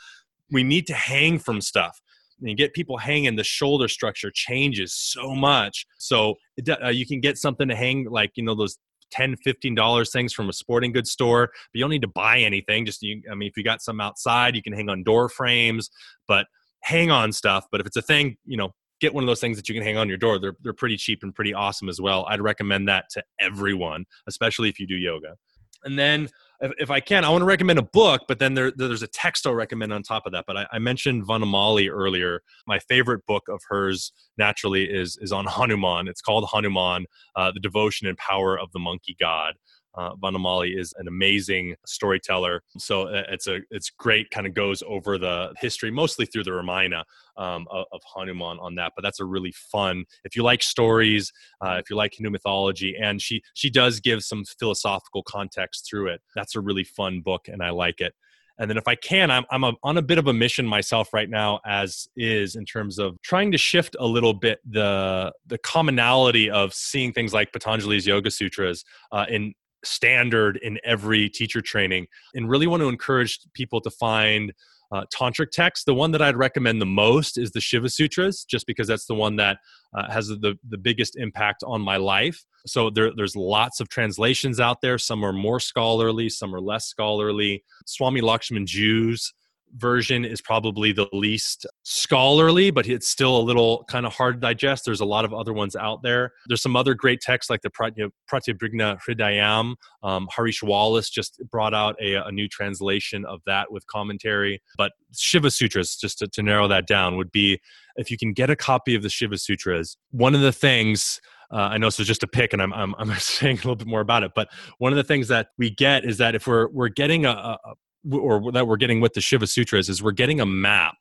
We need to hang from stuff. And you get people hanging, the shoulder structure changes so much. So it, uh, you can get something to hang, like, you know, those ten dollars, fifteen dollars things from a sporting goods store, but you don't need to buy anything. Just, you, I mean, if you got some outside, you can hang on door frames, but hang on stuff. But if it's a thing, you know, get one of those things that you can hang on your door. They're they're pretty cheap and pretty awesome as well. I'd recommend that to everyone, especially if you do yoga. And then if, if I can, I want to recommend a book, but then there there's a text I'll recommend on top of that. But I, I mentioned Vanamali earlier. My favorite book of hers naturally is is on Hanuman. It's called Hanuman, uh, The Devotion and Power of the Monkey God. Uh, Vanamali is an amazing storyteller. So it's a it's great, kind of goes over the history, mostly through the Ramayana um, of, of Hanuman on that. But that's a really fun, if you like stories, uh, if you like Hindu mythology, and she she does give some philosophical context through it. That's a really fun book and I like it. And then if I can, I'm I'm a, on a bit of a mission myself right now, as is in terms of trying to shift a little bit the, the commonality of seeing things like Patanjali's Yoga Sutras uh, in standard in every teacher training, and really want to encourage people to find uh, tantric texts. The one that I'd recommend the most is the Shiva Sutras, just because that's the one that uh, has the, the biggest impact on my life. So there, there's lots of translations out there. Some are more scholarly, some are less scholarly. Swami Lakshman Jew's version is probably the least scholarly, but it's still a little kind of hard to digest. There's a lot of other ones out there. There's some other great texts like the Pratyabhigna Hridayam. Um, Harish Wallace just brought out a, a new translation of that with commentary. But Shiva Sutras, just to, to narrow that down, would be if you can get a copy of the Shiva Sutras. One of the things Uh, I know this is just a pick, and I'm, I'm I'm saying a little bit more about it. But one of the things that we get is that if we're we're getting a, a or that we're getting with the Shiva Sutras is we're getting a map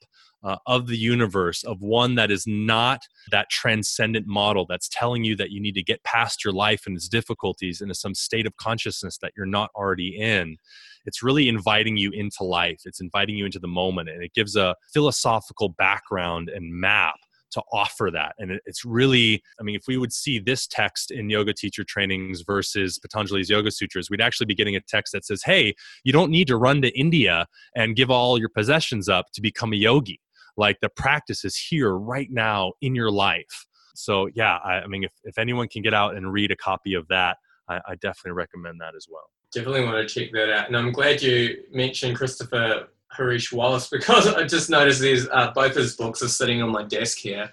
uh, of the universe, of one that is not that transcendent model that's telling you that you need to get past your life and its difficulties into some state of consciousness that you're not already in. It's really inviting you into life. It's inviting you into the moment, and it gives a philosophical background and map to offer that. And it's really, I mean, if we would see this text in yoga teacher trainings versus Patanjali's Yoga Sutras, we'd actually be getting a text that says, hey, you don't need to run to India and give all your possessions up to become a yogi. Like, the practice is here right now in your life. So yeah, I, I mean, if, if anyone can get out and read a copy of that, I, I definitely recommend that as well. Definitely want to check that out. And I'm glad you mentioned Christopher Harish Wallace, because I just noticed these uh, both his books are sitting on my desk here.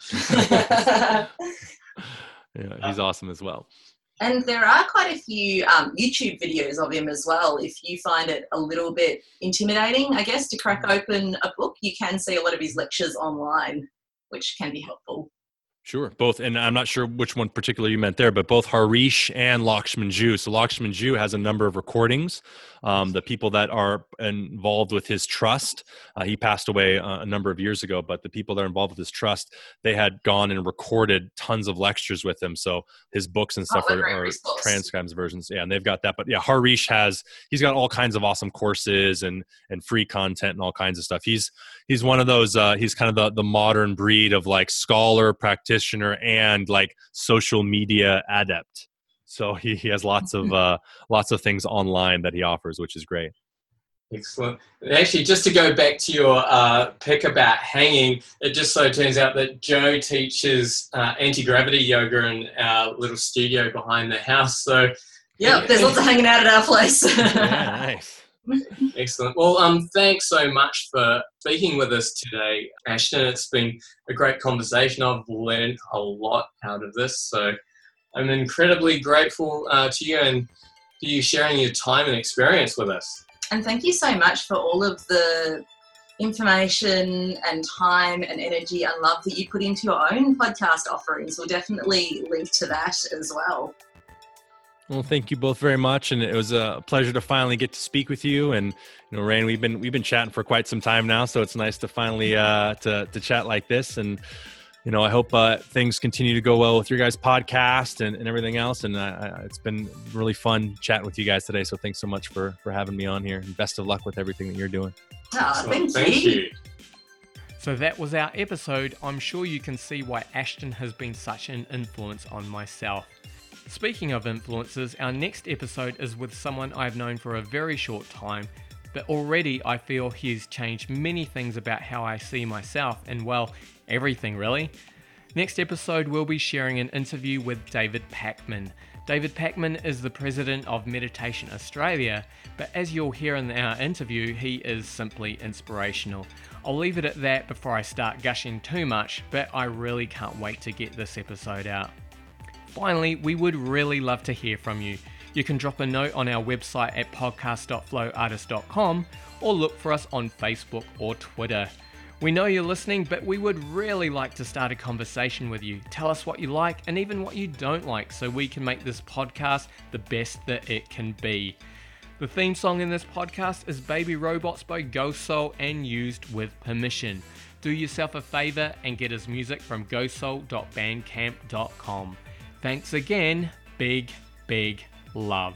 Yeah, he's awesome as well. And there are quite a few um, YouTube videos of him as well. If you find it a little bit intimidating, I guess, to crack open a book, you can see a lot of his lectures online, which can be helpful. Sure. Both, and I'm not sure which one particular you meant there, but both Harish and Lakshmanju. So Lakshmanju has a number of recordings. Um, the people that are involved with his trust, uh, he passed away uh, a number of years ago, but the people that are involved with his trust, they had gone and recorded tons of lectures with him. So his books and stuff oh, are, are transcribed versions. Yeah. And they've got that. But yeah, Harish has, he's got all kinds of awesome courses and, and free content and all kinds of stuff. He's, he's one of those, uh, he's kind of the, the modern breed of like scholar, practitioner, and like social media adept. So he, he has lots of uh, lots of things online that he offers, which is great. Excellent. And actually, just to go back to your uh, pick about hanging, it just so turns out that Joe teaches uh, anti-gravity yoga in our little studio behind the house. So yeah, yeah. There's lots of hanging out at our place. Yeah, nice. Excellent. Well, um, thanks so much for speaking with us today, Ashton. It's been a great conversation. I've learned a lot out of this, so I'm incredibly grateful uh, to you and to you sharing your time and experience with us. And thank you so much for all of the information and time and energy and love that you put into your own podcast offerings. We'll definitely link to that as well. Well, thank you both very much, and it was a pleasure to finally get to speak with you. And you know, Rain, we've been we've been chatting for quite some time now, so it's nice to finally uh, to to chat like this. And you know, I hope uh, things continue to go well with your guys' podcast and, and everything else. And uh, it's been really fun chatting with you guys today. So thanks so much for for having me on here, and best of luck with everything that you're doing. Oh, thank, thank you. you. So that was our episode. I'm sure you can see why Ashton has been such an influence on myself. Speaking of influences, our next episode is with someone I've known for a very short time, but already I feel he's changed many things about how I see myself and, well, everything really. Next episode, we'll be sharing an interview with David Packman. David Packman is the president of Meditation Australia, but as you'll hear in our interview, he is simply inspirational. I'll leave it at that before I start gushing too much, but I really can't wait to get this episode out. Finally, we would really love to hear from you. You can drop a note on our website at podcast dot flow artist dot com or look for us on Facebook or Twitter. We know you're listening, but we would really like to start a conversation with you. Tell us what you like and even what you don't like so we can make this podcast the best that it can be. The theme song in this podcast is Baby Robots by Ghost Soul and used with permission. Do yourself a favour and get his music from ghost soul dot bandcamp dot com. Thanks again. Big, big love.